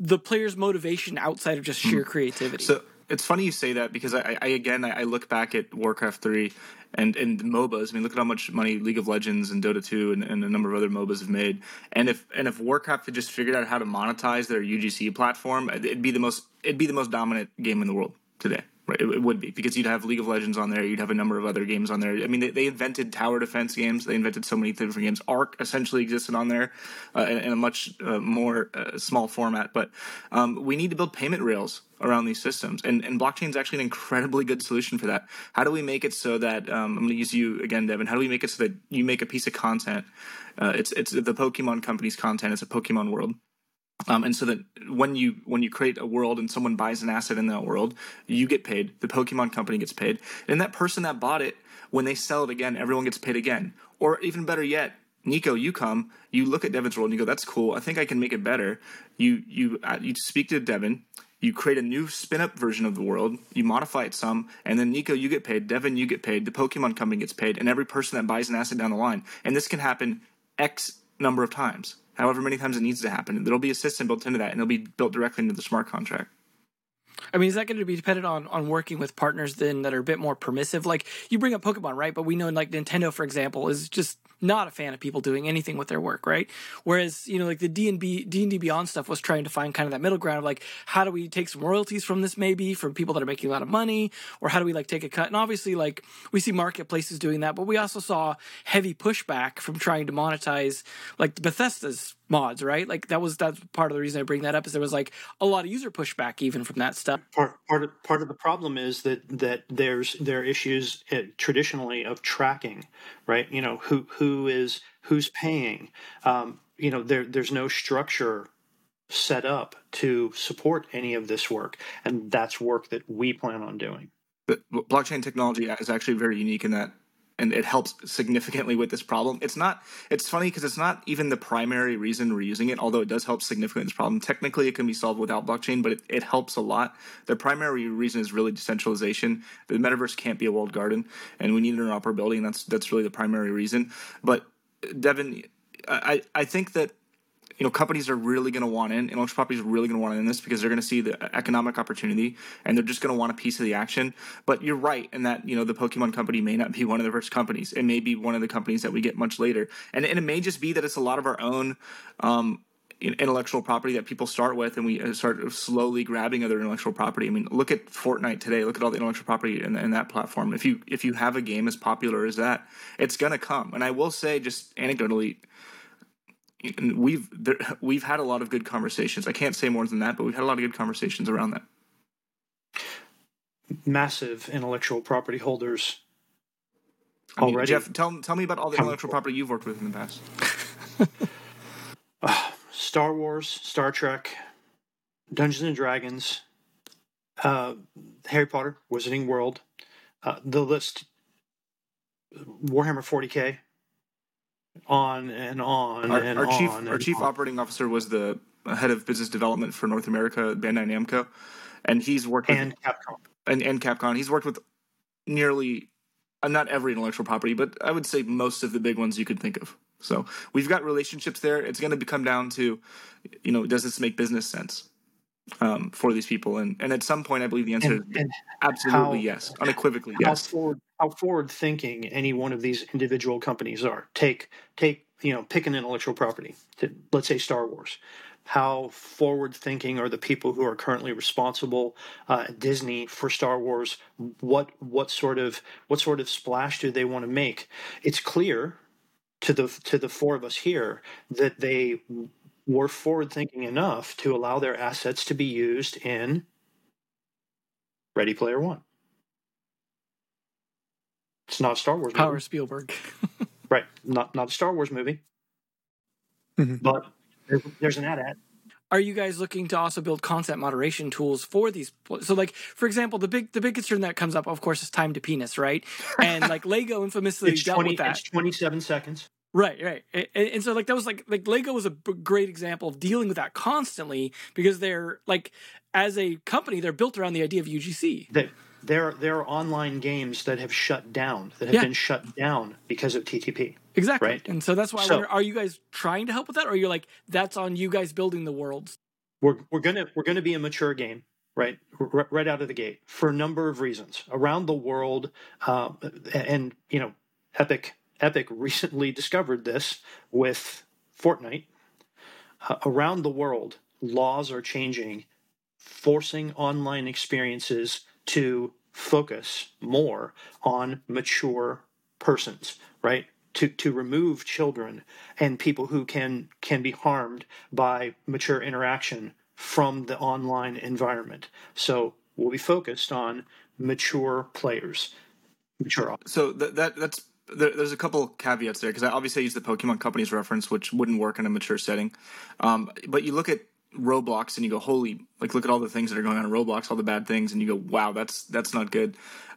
the player's motivation outside of just sheer creativity? So it's funny you say that because I, I again, I look back at Warcraft three and, and MOBAs. I mean, look at how much money League of Legends and Dota two and, and a number of other MOBAs have made. And if and if Warcraft had just figured out how to monetize their U G C platform, it'd be the most it'd be the most dominant game in the world today. Right, it would be, because you'd have League of Legends on there. You'd have a number of other games on there. I mean, they, they invented tower defense games. They invented so many different games. Ark essentially existed on there uh, in, in a much uh, more uh, small format. But um, we need to build payment rails around these systems. And, and blockchain is actually an incredibly good solution for that. How do we make it so that, um, I'm going to use you again, Devin, how do we make it so that you make a piece of content? Uh, it's, it's the Pokemon company's content. It's a Pokemon world. Um, and so that when you when you create a world and someone buys an asset in that world, you get paid. The Pokemon company gets paid. And that person that bought it, when they sell it again, everyone gets paid again. Or even better yet, Nico, you come, you look at Devin's world and you go, that's cool. I think I can make it better. You, you, uh, you speak to Devin. You create a new spin-up version of the world. You modify it some, and then Nico, you get paid. Devin, you get paid. The Pokemon company gets paid. And every person that buys an asset down the line. And this can happen X number of times. However many times it needs to happen. There'll be a system built into that, and it'll be built directly into the smart contract. I mean, is that going to be dependent on, on working with partners then that are a bit more permissive? Like, you bring up Pokemon, right? But we know, like, Nintendo, for example, is just not a fan of people doing anything with their work, right? Whereas, you know, like the D and B, D and D Beyond stuff was trying to find kind of that middle ground of, like, how do we take some royalties from this maybe from people that are making a lot of money? Or how do we, like, take a cut? And obviously, like, we see marketplaces doing that, but we also saw heavy pushback from trying to monetize, like, Bethesda's mods, right? Like, that was that's part of the reason I bring that up, is there was, like, a lot of user pushback even from that stuff. Part part of, part of the problem is that that there's there are issues uh, traditionally of tracking, right? You know, who who is who's paying. Um, you know, there there's no structure set up to support any of this work, and that's work that we plan on doing. But blockchain technology is actually very unique in that. And it helps significantly with this problem. It's not – it's funny because it's not even the primary reason we're using it, although it does help significantly with this problem. Technically, it can be solved without blockchain, but it, it helps a lot. The primary reason is really decentralization. The metaverse can't be a walled garden, and we need interoperability, and that's that's really the primary reason. But, Devin, I, I think that – you know, companies are really going to want in, intellectual property is really going to want in this because they're going to see the economic opportunity and they're just going to want a piece of the action. But you're right in that, you know, the Pokemon company may not be one of the first companies. It may be one of the companies that we get much later. And, and it may just be that it's a lot of our own um, intellectual property that people start with and we start slowly grabbing other intellectual property. I mean, look at Fortnite today. Look at all the intellectual property in, in that platform. If you, if you have a game as popular as that, it's going to come. And I will say just anecdotally – We've there, we've had a lot of good conversations. I can't say more than that, but we've had a lot of good conversations around that. Massive intellectual property holders already. I mean, Jeff, tell tell me about all the intellectual property you've worked with in the past. uh, Star Wars, Star Trek, Dungeons and Dragons, uh, Harry Potter, Wizarding World, uh, the list, Warhammer forty K. On and on our, and our on. Chief, and our chief on. operating officer was the head of business development for North America, Bandai Namco, and he's worked with, and Capcom and, and Capcom. He's worked with nearly uh, not every intellectual property, but I would say most of the big ones you could think of. So we've got relationships there. It's going to come down to, you know, does this make business sense um, for these people? And and at some point, I believe the answer and, is and absolutely how, yes, unequivocally how yes. Forward. How forward-thinking any one of these individual companies are. Take, take, you know, pick an intellectual property. Let's say Star Wars. How forward-thinking are the people who are currently responsible uh, at Disney for Star Wars? What, what sort of, what sort of splash do they want to make? It's clear to the to the four of us here that they were forward-thinking enough to allow their assets to be used in Ready Player One. It's not a Star Wars movie. Power Spielberg. Right. Not not a Star Wars movie. Mm-hmm. But there's, there's an ad at. Are you guys looking to also build content moderation tools for these? So, like, for example, the big the big concern that comes up, of course, is time to penis, right? And, like, Lego infamously it's dealt twenty, with that. It's twenty-seven seconds. Right, right. And, and so, like, that was, like, like Lego was a b- great example of dealing with that constantly because they're, like, as a company, they're built around the idea of U G C. They- There, there are online games that have shut down, that have yeah. been shut down because of T T P. Exactly. Right? And so that's why so, I wonder, are you guys trying to help with that? Or are you like, that's on you guys building the worlds? We're we're gonna we're gonna be a mature game, right? R- right out of the gate for a number of reasons. Around the world, uh, and you know, Epic Epic recently discovered this with Fortnite. Uh, around the world, laws are changing, forcing online experiences to focus more on mature persons, right? To, to remove children and people who can can be harmed by mature interaction from the online environment. So we'll be focused on mature players. Mature. So that, that that's there, there's a couple caveats there, because I obviously use the Pokemon Company's reference, which wouldn't work in a mature setting. Um, but you look at Roblox and you go, holy, like look at all the things that are going on in Roblox, all the bad things, and you go, wow, that's that's not good.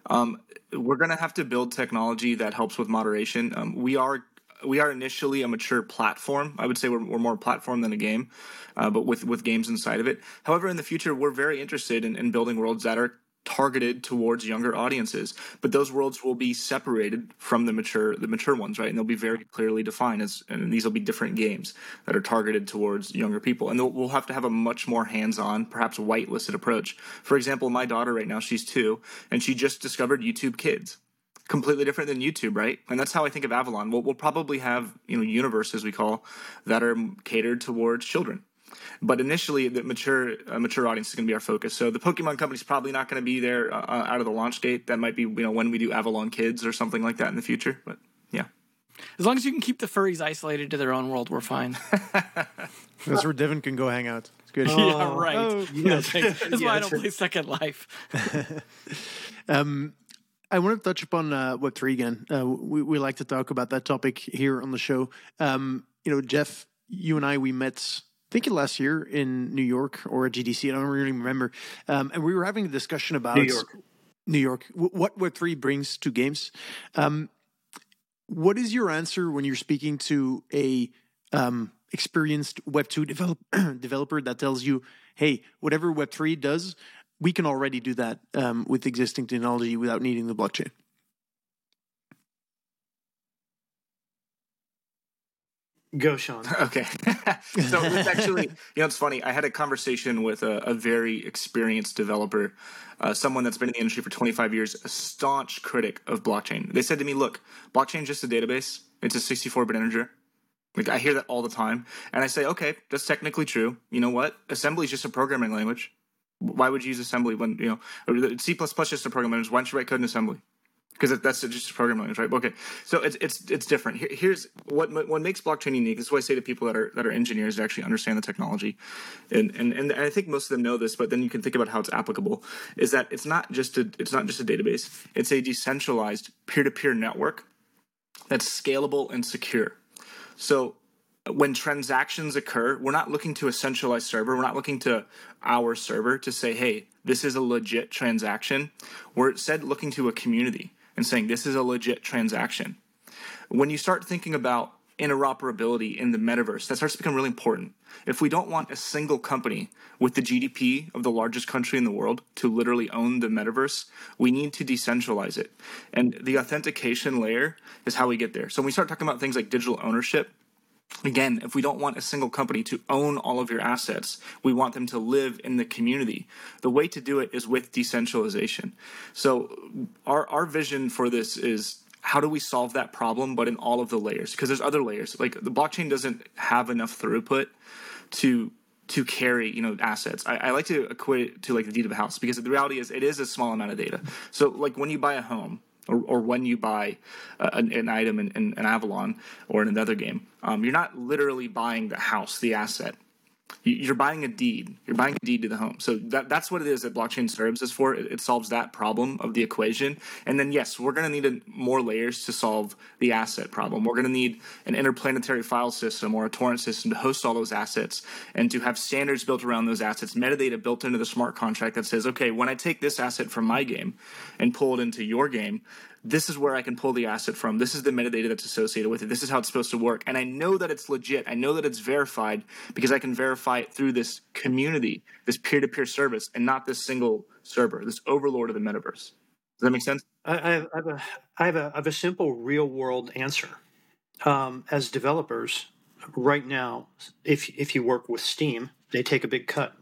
Um, we're going to have to build technology that helps with moderation. Um, we are we are initially a mature platform. I would say we're, we're more a platform than a game, uh, but with, with games inside of it. However, in the future, we're very interested in, in building worlds that are targeted towards younger audiences, but those worlds will be separated from the mature the mature ones, right? And they'll be very clearly defined as, and these will be different games that are targeted towards younger people. And we'll have to have a much more hands-on, perhaps whitelisted approach. For example, my daughter right now, she's two, and she just discovered YouTube Kids. Completely different than YouTube, right? And that's how I think of Avalon. We'll, we'll probably have, you know, universes, we call, that are catered towards children. But initially, the mature uh, mature audience is going to be our focus. So the Pokemon Company's probably not going to be there uh, out of the launch gate. That might be, you know, when we do Avalon Kids or something like that in the future. But yeah, as long as you can keep the furries isolated to their own world, we're fine. That's where Devin can go hang out. It's good. Oh, yeah, right. Oh, yes. That's why I don't play Second Life. um. I want to touch upon uh, Web three again. Uh, we, we like to talk about that topic here on the show. Um, you know, Jeff, you and I, we met, I think, last year in New York or at G D C. I don't really remember. Um, and we were having a discussion about New York, New York w- what Web three brings to games. Um, what is your answer when you're speaking to a um, experienced Web two develop- developer that tells you, hey, whatever Web three does, we can already do that um, with existing technology without needing the blockchain? Go, Sean. Okay. So it's actually, you know, it's funny. I had a conversation with a, a very experienced developer, uh, someone that's been in the industry for twenty-five years, a staunch critic of blockchain. They said to me, look, blockchain is just a database. It's a sixty-four bit integer. Like, I hear that all the time. And I say, okay, that's technically true. You know what? Assembly is just a programming language. Why would you use assembly when, you know, C plus plus is just a program language? Why don't you write code in assembly? Because that's just a program language, right? Okay, so it's it's it's different. Here, here's what what makes blockchain unique. This is what I say to people that are that are engineers that actually understand the technology, and and and I think most of them know this. But then you can think about how it's applicable. Is that it's not just a it's not just a database. It's a decentralized peer-to-peer network that's scalable and secure. So when transactions occur, we're not looking to a centralized server. We're not looking to our server to say, hey, this is a legit transaction. We're instead looking to a community and saying, this is a legit transaction. When you start thinking about interoperability in the metaverse, that starts to become really important. If we don't want a single company with the G D P of the largest country in the world to literally own the metaverse, we need to decentralize it. And the authentication layer is how we get there. So when we start talking about things like digital ownership, again, if we don't want a single company to own all of your assets, we want them to live in the community. The way to do it is with decentralization. So our our vision for this is, how do we solve that problem, but in all of the layers? Because there's other layers. Like, the blockchain doesn't have enough throughput to to carry, you know, assets. I, I like to equate it to like the deed of a house, because the reality is it is a small amount of data. So like when you buy a home, Or, or when you buy uh, an, an item in, in, in Avalon or in another game, um, you're not literally buying the house, the asset. You, you're buying a deed. You're buying a deed to the home. So that, that's what it is that blockchain serves us for. It, it solves that problem of the equation. And then, yes, we're going to need a, more layers to solve the asset problem. We're going to need an interplanetary file system or a torrent system to host all those assets and to have standards built around those assets, metadata built into the smart contract that says, okay, when I take this asset from my game and pull it into your game, this is where I can pull the asset from. This is the metadata that's associated with it. This is how it's supposed to work. And I know that it's legit. I know that it's verified because I can verify it through this community, this peer-to-peer service, and not this single server, this overlord of the metaverse. Does that make sense? I have, I have, a, I have, a, I have a simple real-world answer. Um, as developers, right now, if if you work with Steam, they take a big cut.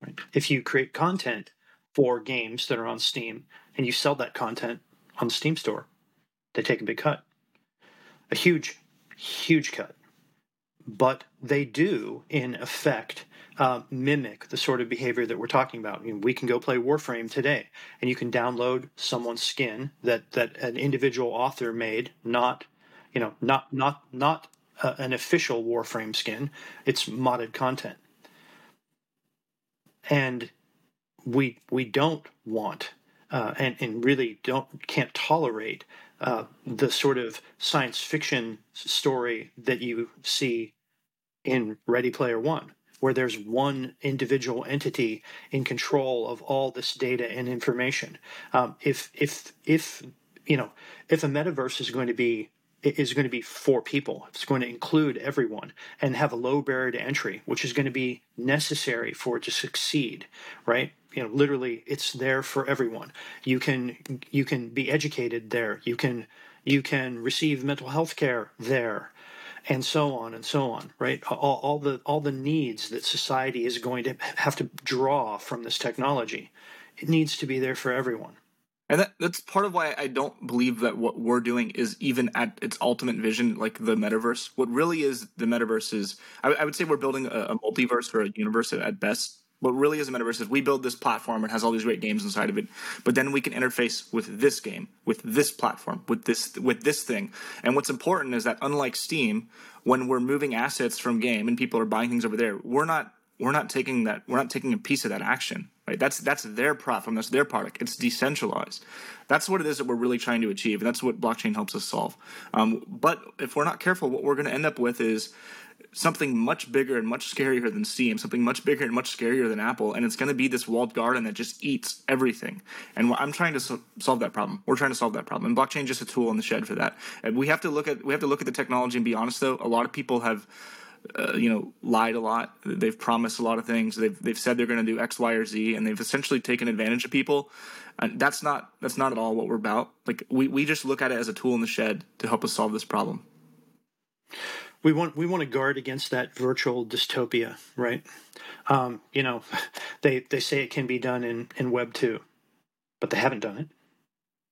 Right. If you create content for games that are on Steam and you sell that content on the Steam store, they take a big cut. A huge, huge cut. But they do, in effect, uh, mimic the sort of behavior that we're talking about. I mean, we can go play Warframe today, and you can download someone's skin that, that an individual author made, not, you know, not not not uh, an official Warframe skin. It's modded content, and we we don't want uh, and and really don't can't tolerate uh, the sort of science fiction story that you see in Ready Player One, where there's one individual entity in control of all this data and information. Um, if if if you know if a metaverse is going to be is going to be for people, it's going to include everyone and have a low barrier to entry, which is going to be necessary for it to succeed, right? You know, literally, it's there for everyone. You can you can be educated there. You can you can receive mental health care there. And so on and so on, right? All, all the all the needs that society is going to have to draw from this technology, it needs to be there for everyone. And that, that's part of why I don't believe that what we're doing is even at its ultimate vision, like the metaverse. What really is the metaverse is, I, I would say we're building a, a multiverse or a universe at best. What really is a metaverse is we build this platform and has all these great games inside of it, but then we can interface with this game, with this platform, with this with this thing. And what's important is that unlike Steam, when we're moving assets from game and people are buying things over there, we're not we're not taking that we're not taking a piece of that action. Right? That's that's their platform, that's their product. It's decentralized. That's what it is that we're really trying to achieve, and that's what blockchain helps us solve. Um, but if we're not careful, what we're going to end up with is something much bigger and much scarier than Steam, something much bigger and much scarier than Apple, and it's going to be this walled garden that just eats everything. And I'm trying to so- solve that problem. We're trying to solve that problem, and blockchain is just a tool in the shed for that. And we have to look at we have to look at the technology and be honest. Though a lot of people have, uh, you know, lied a lot. They've promised a lot of things. They've they've said they're going to do X, Y, or Z, and they've essentially taken advantage of people. And that's not that's not at all what we're about. Like we we just look at it as a tool in the shed to help us solve this problem. We want we want to guard against that virtual dystopia, right? Um, you know, they they say it can be done in, in Web two, but they haven't done it,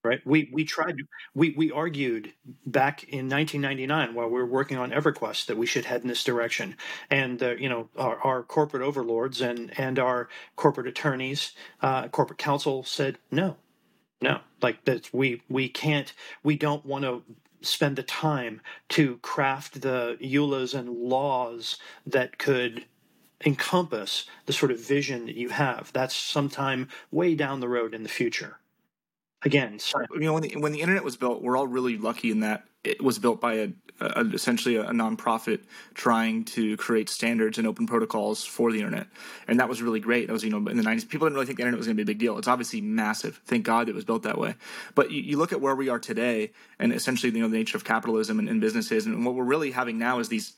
right? We we tried we we argued back in nineteen ninety-nine while we were working on EverQuest that we should head in this direction, and uh, you know our, our corporate overlords and and our corporate attorneys, uh, corporate counsel said no, no, like that we we can't we don't want to spend the time to craft the E U L As and laws that could encompass the sort of vision that you have. That's sometime way down the road in the future. Again, sorry. You know, when the, when the internet was built, we're all really lucky in that it was built by a, a essentially a, a nonprofit trying to create standards and open protocols for the internet, and that was really great. That was, you know, in the nineties, people didn't really think the internet was going to be a big deal. It's obviously massive. Thank God it was built that way. But you, you look at where we are today, and essentially, you know, the nature of capitalism and, and businesses, and what we're really having now is these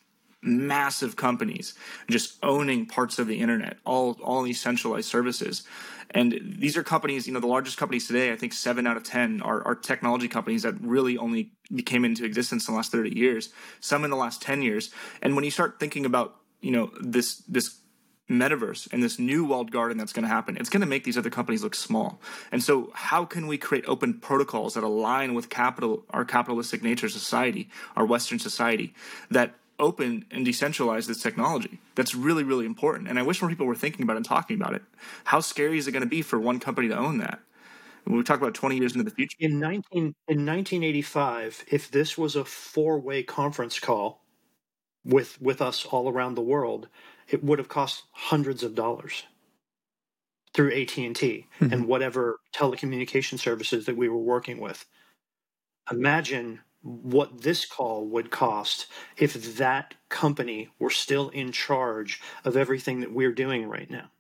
massive companies just owning parts of the internet, all all these centralized services. And these are companies, you know, the largest companies today, I think seven out of ten are, are technology companies that really only came into existence in the last thirty years, some in the last ten years. And when you start thinking about, you know, this this metaverse and this new walled garden that's going to happen, it's going to make these other companies look small. And so how can we create open protocols that align with capital, our capitalistic nature society, our Western society, that open and decentralize this technology? That's really, really important. And I wish more people were thinking about it and talking about it. How scary is it going to be for one company to own that? When we talk about twenty years into the future. In nineteen, in nineteen eighty-five, if this was a four-way conference call with with us all around the world, it would have cost hundreds of dollars through A T and T mm-hmm. and whatever telecommunication services that we were working with. Imagine what this call would cost if that company were still in charge of everything that we're doing right now,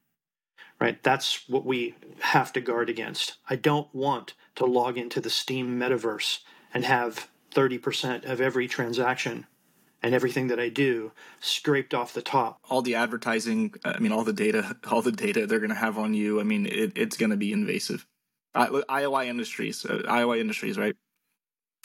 right? That's what we have to guard against. I don't want to log into the Steam metaverse and have thirty percent of every transaction and everything that I do scraped off the top. All the advertising, I mean, all the data, all the data they're going to have on you. I mean, it, it's going to be invasive. I, look, I O I Industries, uh, I O I Industries, right?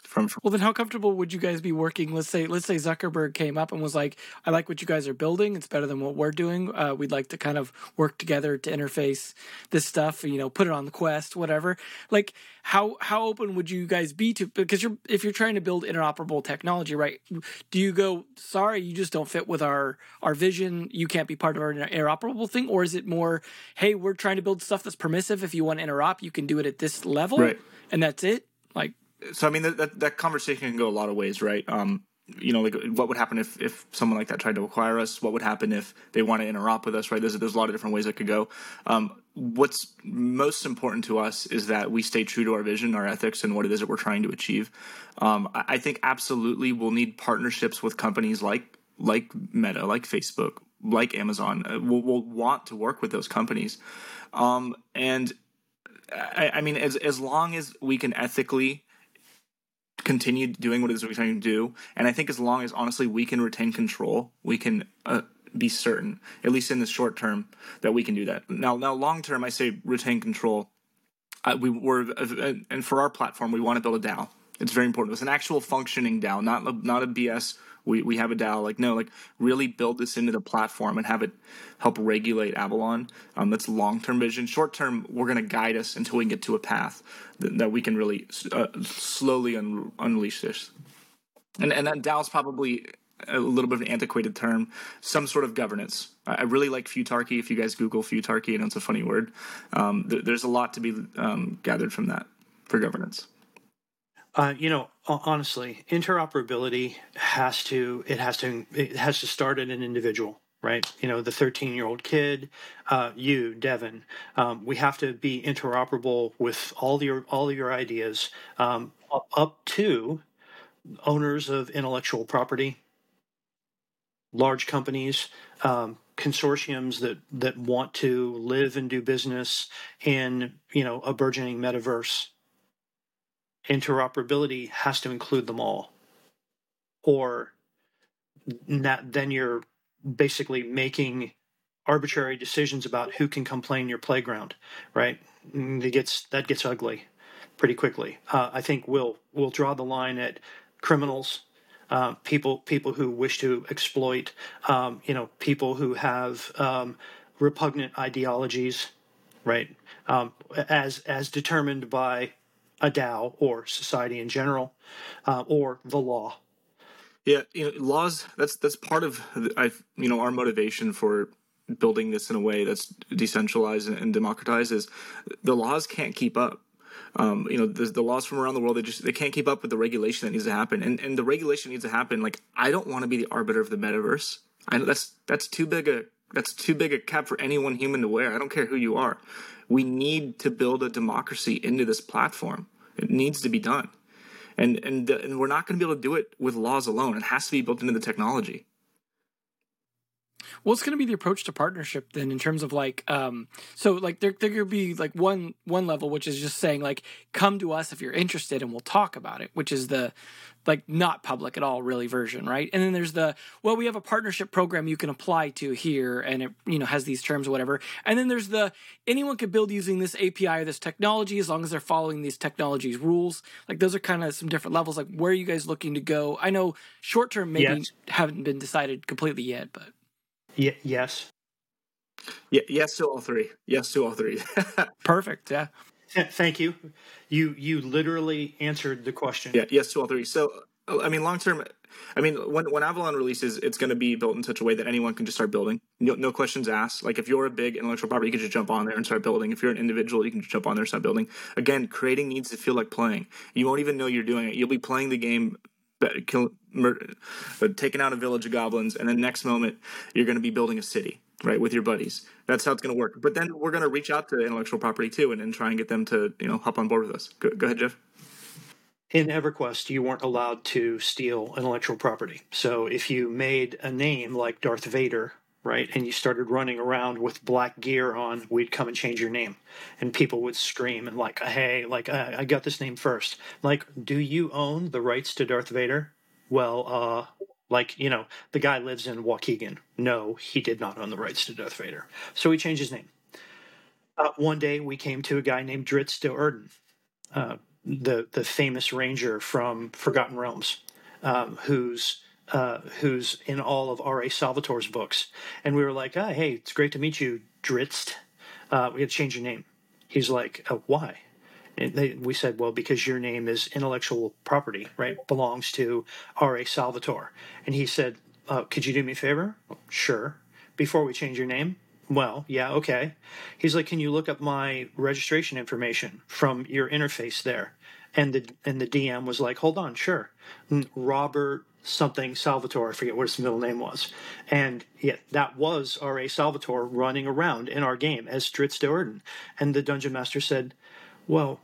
From, from well, then how comfortable would you guys be working? Let's say, let's say Zuckerberg came up and was like, "I like what you guys are building. It's better than what we're doing. Uh, we'd like to kind of work together to interface this stuff. You know, put it on the Quest, whatever." Like, how how open would you guys be to? Because you're if you're trying to build interoperable technology, right? Do you go, "Sorry, you just don't fit with our our vision. You can't be part of our interoperable thing," or is it more, "Hey, we're trying to build stuff that's permissive. If you want to interop, you can do it at this level, right. And that's it." Like. So, I mean, that, that that conversation can go a lot of ways, right? Um, you know, like what would happen if, if someone like that tried to acquire us? What would happen if they want to interop with us, right? There's, there's a lot of different ways it could go. Um, what's most important to us is that we stay true to our vision, our ethics, and what it is that we're trying to achieve. Um, I, I think absolutely we'll need partnerships with companies like like Meta, like Facebook, like Amazon. We'll, we'll want to work with those companies. Um, and, I, I mean, as as long as we can ethically continue doing what it is we're trying to do. And I think as long as, honestly, we can retain control, we can uh, be certain, at least in the short term, that we can do that. Now, now long term, I say retain control. Uh, we were, uh, and for our platform, we want to build a DAO. It's very important. It's an actual functioning DAO, not, not a B S. We we have a DAO. Like, no, like really build this into the platform and have it help regulate Avalon. Um, that's long-term vision. Short-term, we're going to guide us until we can get to a path that, that we can really uh, slowly un- unleash this. And, and that DAO is probably a little bit of an antiquated term, some sort of governance. I really like futarchy. If you guys Google futarchy, I know it's a funny word. Um, th- there's a lot to be um, gathered from that for governance. Uh, you know, honestly, interoperability has to it has to it has to start at an individual, right? You know, the thirteen-year-old kid, uh, you, Devin. Um, we have to be interoperable with all your all your ideas, um, up to owners of intellectual property, large companies, um, consortiums that that want to live and do business in, you know, a burgeoning metaverse. Interoperability has to include them all, or not, then you're basically making arbitrary decisions about who can come play in your playground, right? It gets, that gets ugly pretty quickly. Uh, I think we'll we'll draw the line at criminals, uh, people people who wish to exploit, um, you know, people who have um, repugnant ideologies, right? Um, as as determined by a DAO or society in general, uh, or the law. Yeah, you know, laws. That's that's part of I you know our motivation for building this in a way that's decentralized and democratized is the laws can't keep up. Um, you know, the, the laws from around the world, they just they can't keep up with the regulation that needs to happen, and and the regulation needs to happen. Like, I don't want to be the arbiter of the metaverse. I that's that's too big a that's too big a cap for any one human to wear. I don't care who you are. We need to build a democracy into this platform. It needs to be done. And and, the, and we're not going to be able to do it with laws alone. It has to be built into the technology. Well, it's going to be the approach to partnership then in terms of like um, – so like there there could be like one one level which is just saying like come to us if you're interested and we'll talk about it, which is the like not public at all really version, right? And then there's the, well, we have a partnership program you can apply to here and it, you know, has these terms or whatever. And then there's the anyone could build using this A P I or this technology as long as they're following these technologies rules. Like those are kind of some different levels. Like where are you guys looking to go? I know short term maybe yes. haven't been decided completely yet, but. Y- yes. Yeah, yes to all three. Yes to all three. Perfect. Yeah. Thank you. You you literally answered the question. Yeah. Yes to all three. So I mean, long term. I mean, when when Avalon releases, it's going to be built in such a way that anyone can just start building. No, no questions asked. Like if you're a big intellectual property, you can just jump on there and start building. If you're an individual, you can just jump on there and start building. Again, creating needs to feel like playing. You won't even know you're doing it. You'll be playing the game. Kill, murder, taking out a village of goblins, and the next moment you're going to be building a city, right, with your buddies. That's how it's going to work. But then we're going to reach out to intellectual property too, and, and try and get them to, you know, hop on board with us. Go, go ahead, Jeff. In EverQuest, you weren't allowed to steal intellectual property. So if you made a name like Darth Vader, right, and you started running around with black gear on, we'd come and change your name, and people would scream and like, hey, like I, I got this name first. Like, do you own the rights to Darth Vader? Well, uh, like you know, the guy lives in Waukegan. No, he did not own the rights to Darth Vader, so he changed his name. Uh, one day, we came to a guy named Dritz de Erden. Uh, the the famous ranger from Forgotten Realms, um, who's uh, who's in all of R A. Salvatore's books, and we were like, ah, hey, it's great to meet you, Dritzt. Uh, we had to change your name. He's like, oh, why? And they, we said, well, because your name is intellectual property, right? Belongs to R A. Salvatore. And he said, uh, could you do me a favor? Well, sure. Before we change your name? Well, yeah, okay. He's like, can you look up my registration information from your interface there? And the and the D M was like, hold on, sure. Robert something Salvatore, I forget what his middle name was. And yeah, that was R A. Salvatore running around in our game as Dritz Doerden. And the Dungeon Master said, well,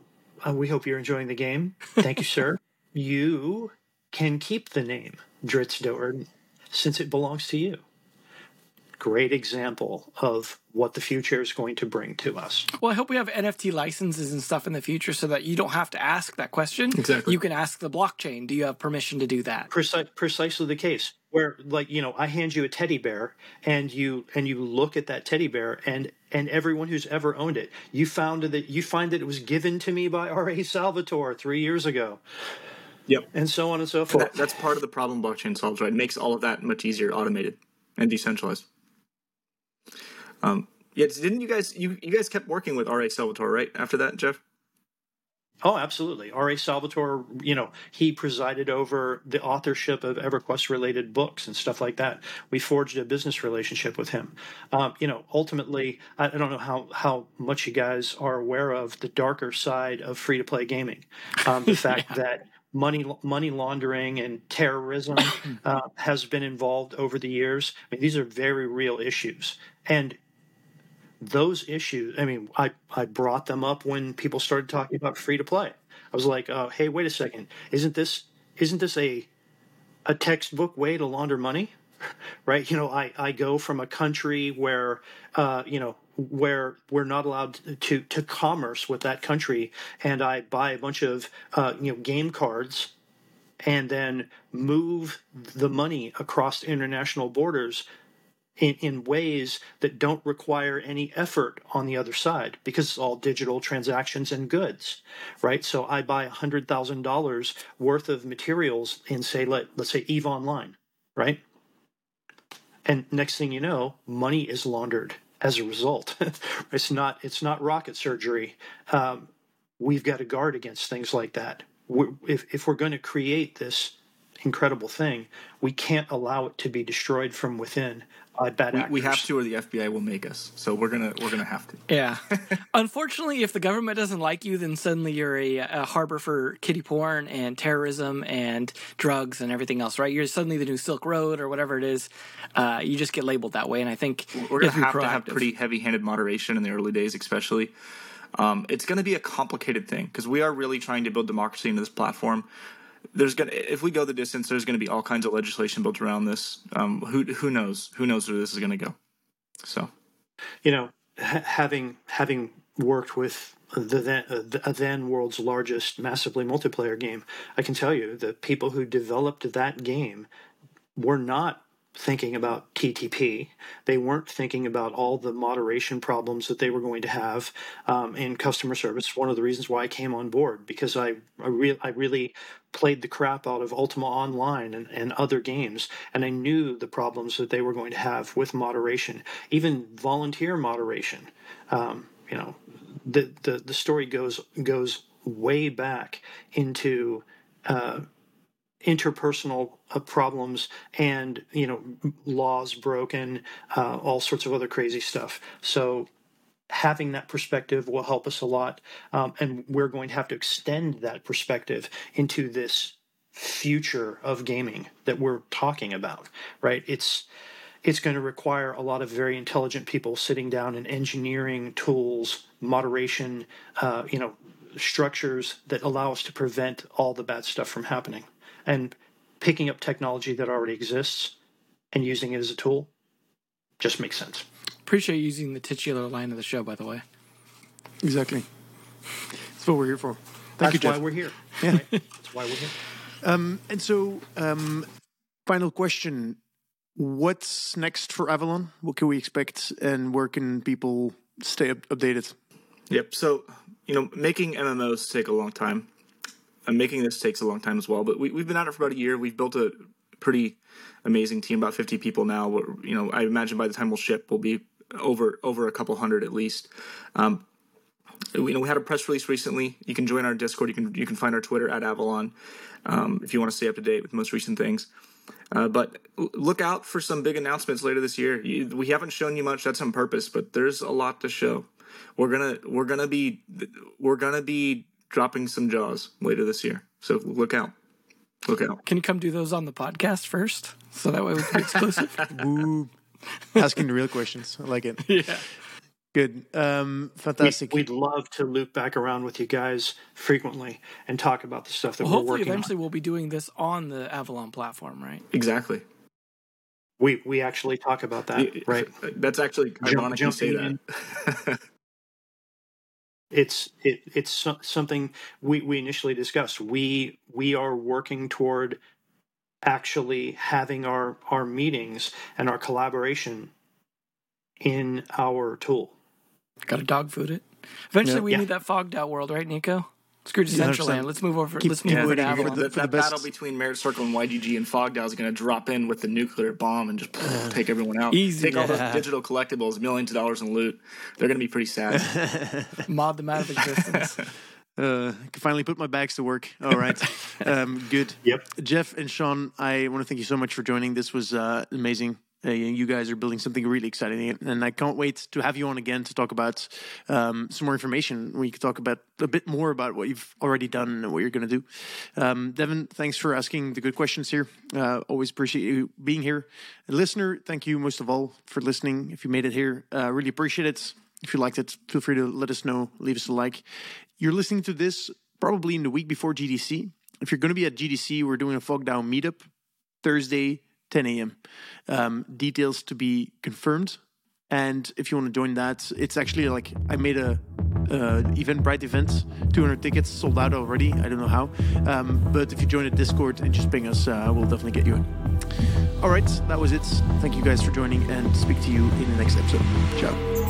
uh, we hope you're enjoying the game. Thank you, sir. You can keep the name Dritz Doerden since it belongs to you. Great example of what the future is going to bring to us. Well, I hope we have N F T licenses and stuff in the future so that you don't have to ask that question. Exactly. You can ask the blockchain, do you have permission to do that? Preci- precisely the case. Where, like, you know, I hand you a teddy bear and you and you look at that teddy bear and and everyone who's ever owned it, you found that you find that it was given to me by R A. Salvatore three years ago. Yep. And so on and so forth. That, that's part of the problem blockchain solves, right? It makes all of that much easier, automated and decentralized. Um, yeah, didn't you guys, you, you guys kept working with R A. Salvatore, right? After that, Jeff? Oh, absolutely. R A. Salvatore, you know, he presided over the authorship of EverQuest-related books and stuff like that. We forged a business relationship with him. Um, you know, ultimately, I, I don't know how, how much you guys are aware of the darker side of free-to-play gaming. Um, the fact yeah. that money money laundering and terrorism uh, has been involved over the years. I mean, these are very real issues. And those issues, I mean, I, I brought them up when people started talking about free to play. I was like, oh, hey, wait a second. Isn't this isn't this a a textbook way to launder money? Right? You know, I, I go from a country where, uh, you know, where we're not allowed to, to commerce with that country, and I buy a bunch of, uh, you know, game cards and then move the money across international borders In, in ways that don't require any effort on the other side, because it's all digital transactions and goods, right? So I buy one hundred thousand dollars worth of materials in, say, let, let's say EVE Online, right? And next thing you know, money is laundered as a result. It's not, it's not rocket surgery. Um, we've got to guard against things like that. We're, if, if we're going to create this incredible thing, we can't allow it to be destroyed from within. I bet we, we have to, or the F B I will make us. So we're gonna we're gonna have to. Yeah. Unfortunately, if the government doesn't like you, then suddenly you're a, a harbor for kiddie porn and terrorism and drugs and everything else, right? You're suddenly the new Silk Road or whatever it is. Uh, you just get labeled that way, and I think we're gonna have to have pretty heavy-handed moderation in the early days, especially. Um, it's gonna be a complicated thing because we are really trying to build democracy into this platform. There's gonna if we go the distance, there's gonna be all kinds of legislation built around this. Um, who who knows? Who knows where this is gonna go? So, you know, ha- having having worked with the then, uh, the then world's largest massively multiplayer game, I can tell you the people who developed that game were not thinking about T T P. They weren't thinking about all the moderation problems that they were going to have um, in customer service. One of the reasons why I came on board, because I I, re- I really played the crap out of Ultima Online and, and other games, and I knew the problems that they were going to have with moderation, even volunteer moderation. Um, you know, the, the the story goes goes way back into uh, interpersonal uh, problems and, you know, laws broken, uh, all sorts of other crazy stuff. So having that perspective will help us a lot. Um, and we're going to have to extend that perspective into this future of gaming that we're talking about, right? It's, it's going to require a lot of very intelligent people sitting down and engineering tools, moderation, uh, you know, structures that allow us to prevent all the bad stuff from happening. And picking up technology that already exists and using it as a tool just makes sense. Appreciate using the titular line of the show, by the way. Exactly. That's what we're here for. Thank That's you, Jeff. That's why we're here. Yeah. Right? That's why we're here. Um, and so, um, final question. What's next for Avalon? What can we expect? And where can people stay up- updated? Yep. So, you know, making M M Os take a long time. I'm making this takes a long time as well, but we, we've been at it for about a year. We've built a pretty amazing team, about fifty people now. We're, you know, I imagine by the time we'll ship, we'll be over over a couple hundred at least. Um, you know, we had a press release recently. You can join our Discord. You can you can find our Twitter at Avalon um, if you want to stay up to date with the most recent things. Uh, but look out for some big announcements later this year. You, we haven't shown you much. That's on purpose, but there's a lot to show. We're gonna we're gonna be we're gonna be dropping some jaws later this year. So look out. Look out. Can you come do those on the podcast first? So that way we can be exclusive. Woo. Asking the real questions. I like it. Yeah. Good. Um, fantastic. We, we'd love to loop back around with you guys frequently and talk about the stuff that well, we're working on. Hopefully eventually we'll be doing this on the Avalon platform, right? Exactly. We we actually talk about that, yeah, right? That's actually ironic you say that. It's it, it's something we, we initially discussed. We we are working toward actually having our, our meetings and our collaboration in our tool. Got to dog food it. Eventually, yeah. we yeah. need that fogged out world, right, Nico? Screw Decentraland. Let's move over. Keep, let's move yeah, over to Avalon. The, that battle between Merit Circle and Y G G and Fogdow is going to drop in with the nuclear bomb and just uh, take everyone out. Easy. Take yeah. all those digital collectibles, millions of dollars in loot. They're going to be pretty sad. Mod them out of existence. Uh, I can finally put my bags to work. All right. um, good. Yep. Jeff and Sean, I want to thank you so much for joining. This was uh, amazing. Uh, you guys are building something really exciting, and I can't wait to have you on again to talk about um, some more information where you can talk about a bit more about what you've already done and what you're going to do. Um, Devin, thanks for asking the good questions here. Uh, always appreciate you being here. And listener, thank you most of all for listening. If you made it here, uh, really appreciate it. If you liked it, feel free to let us know. Leave us a like. You're listening to this probably in the week before G D C. If you're going to be at G D C, we're doing a Fogdow meetup Thursday, ten a.m. Um, details to be confirmed. And if you want to join that, it's actually like I made a uh, Eventbrite event, two hundred tickets sold out already. I don't know how. Um, but if you join the Discord and just ping us, uh, we'll definitely get you in. All right, that was it. Thank you guys for joining and speak to you in the next episode. Ciao.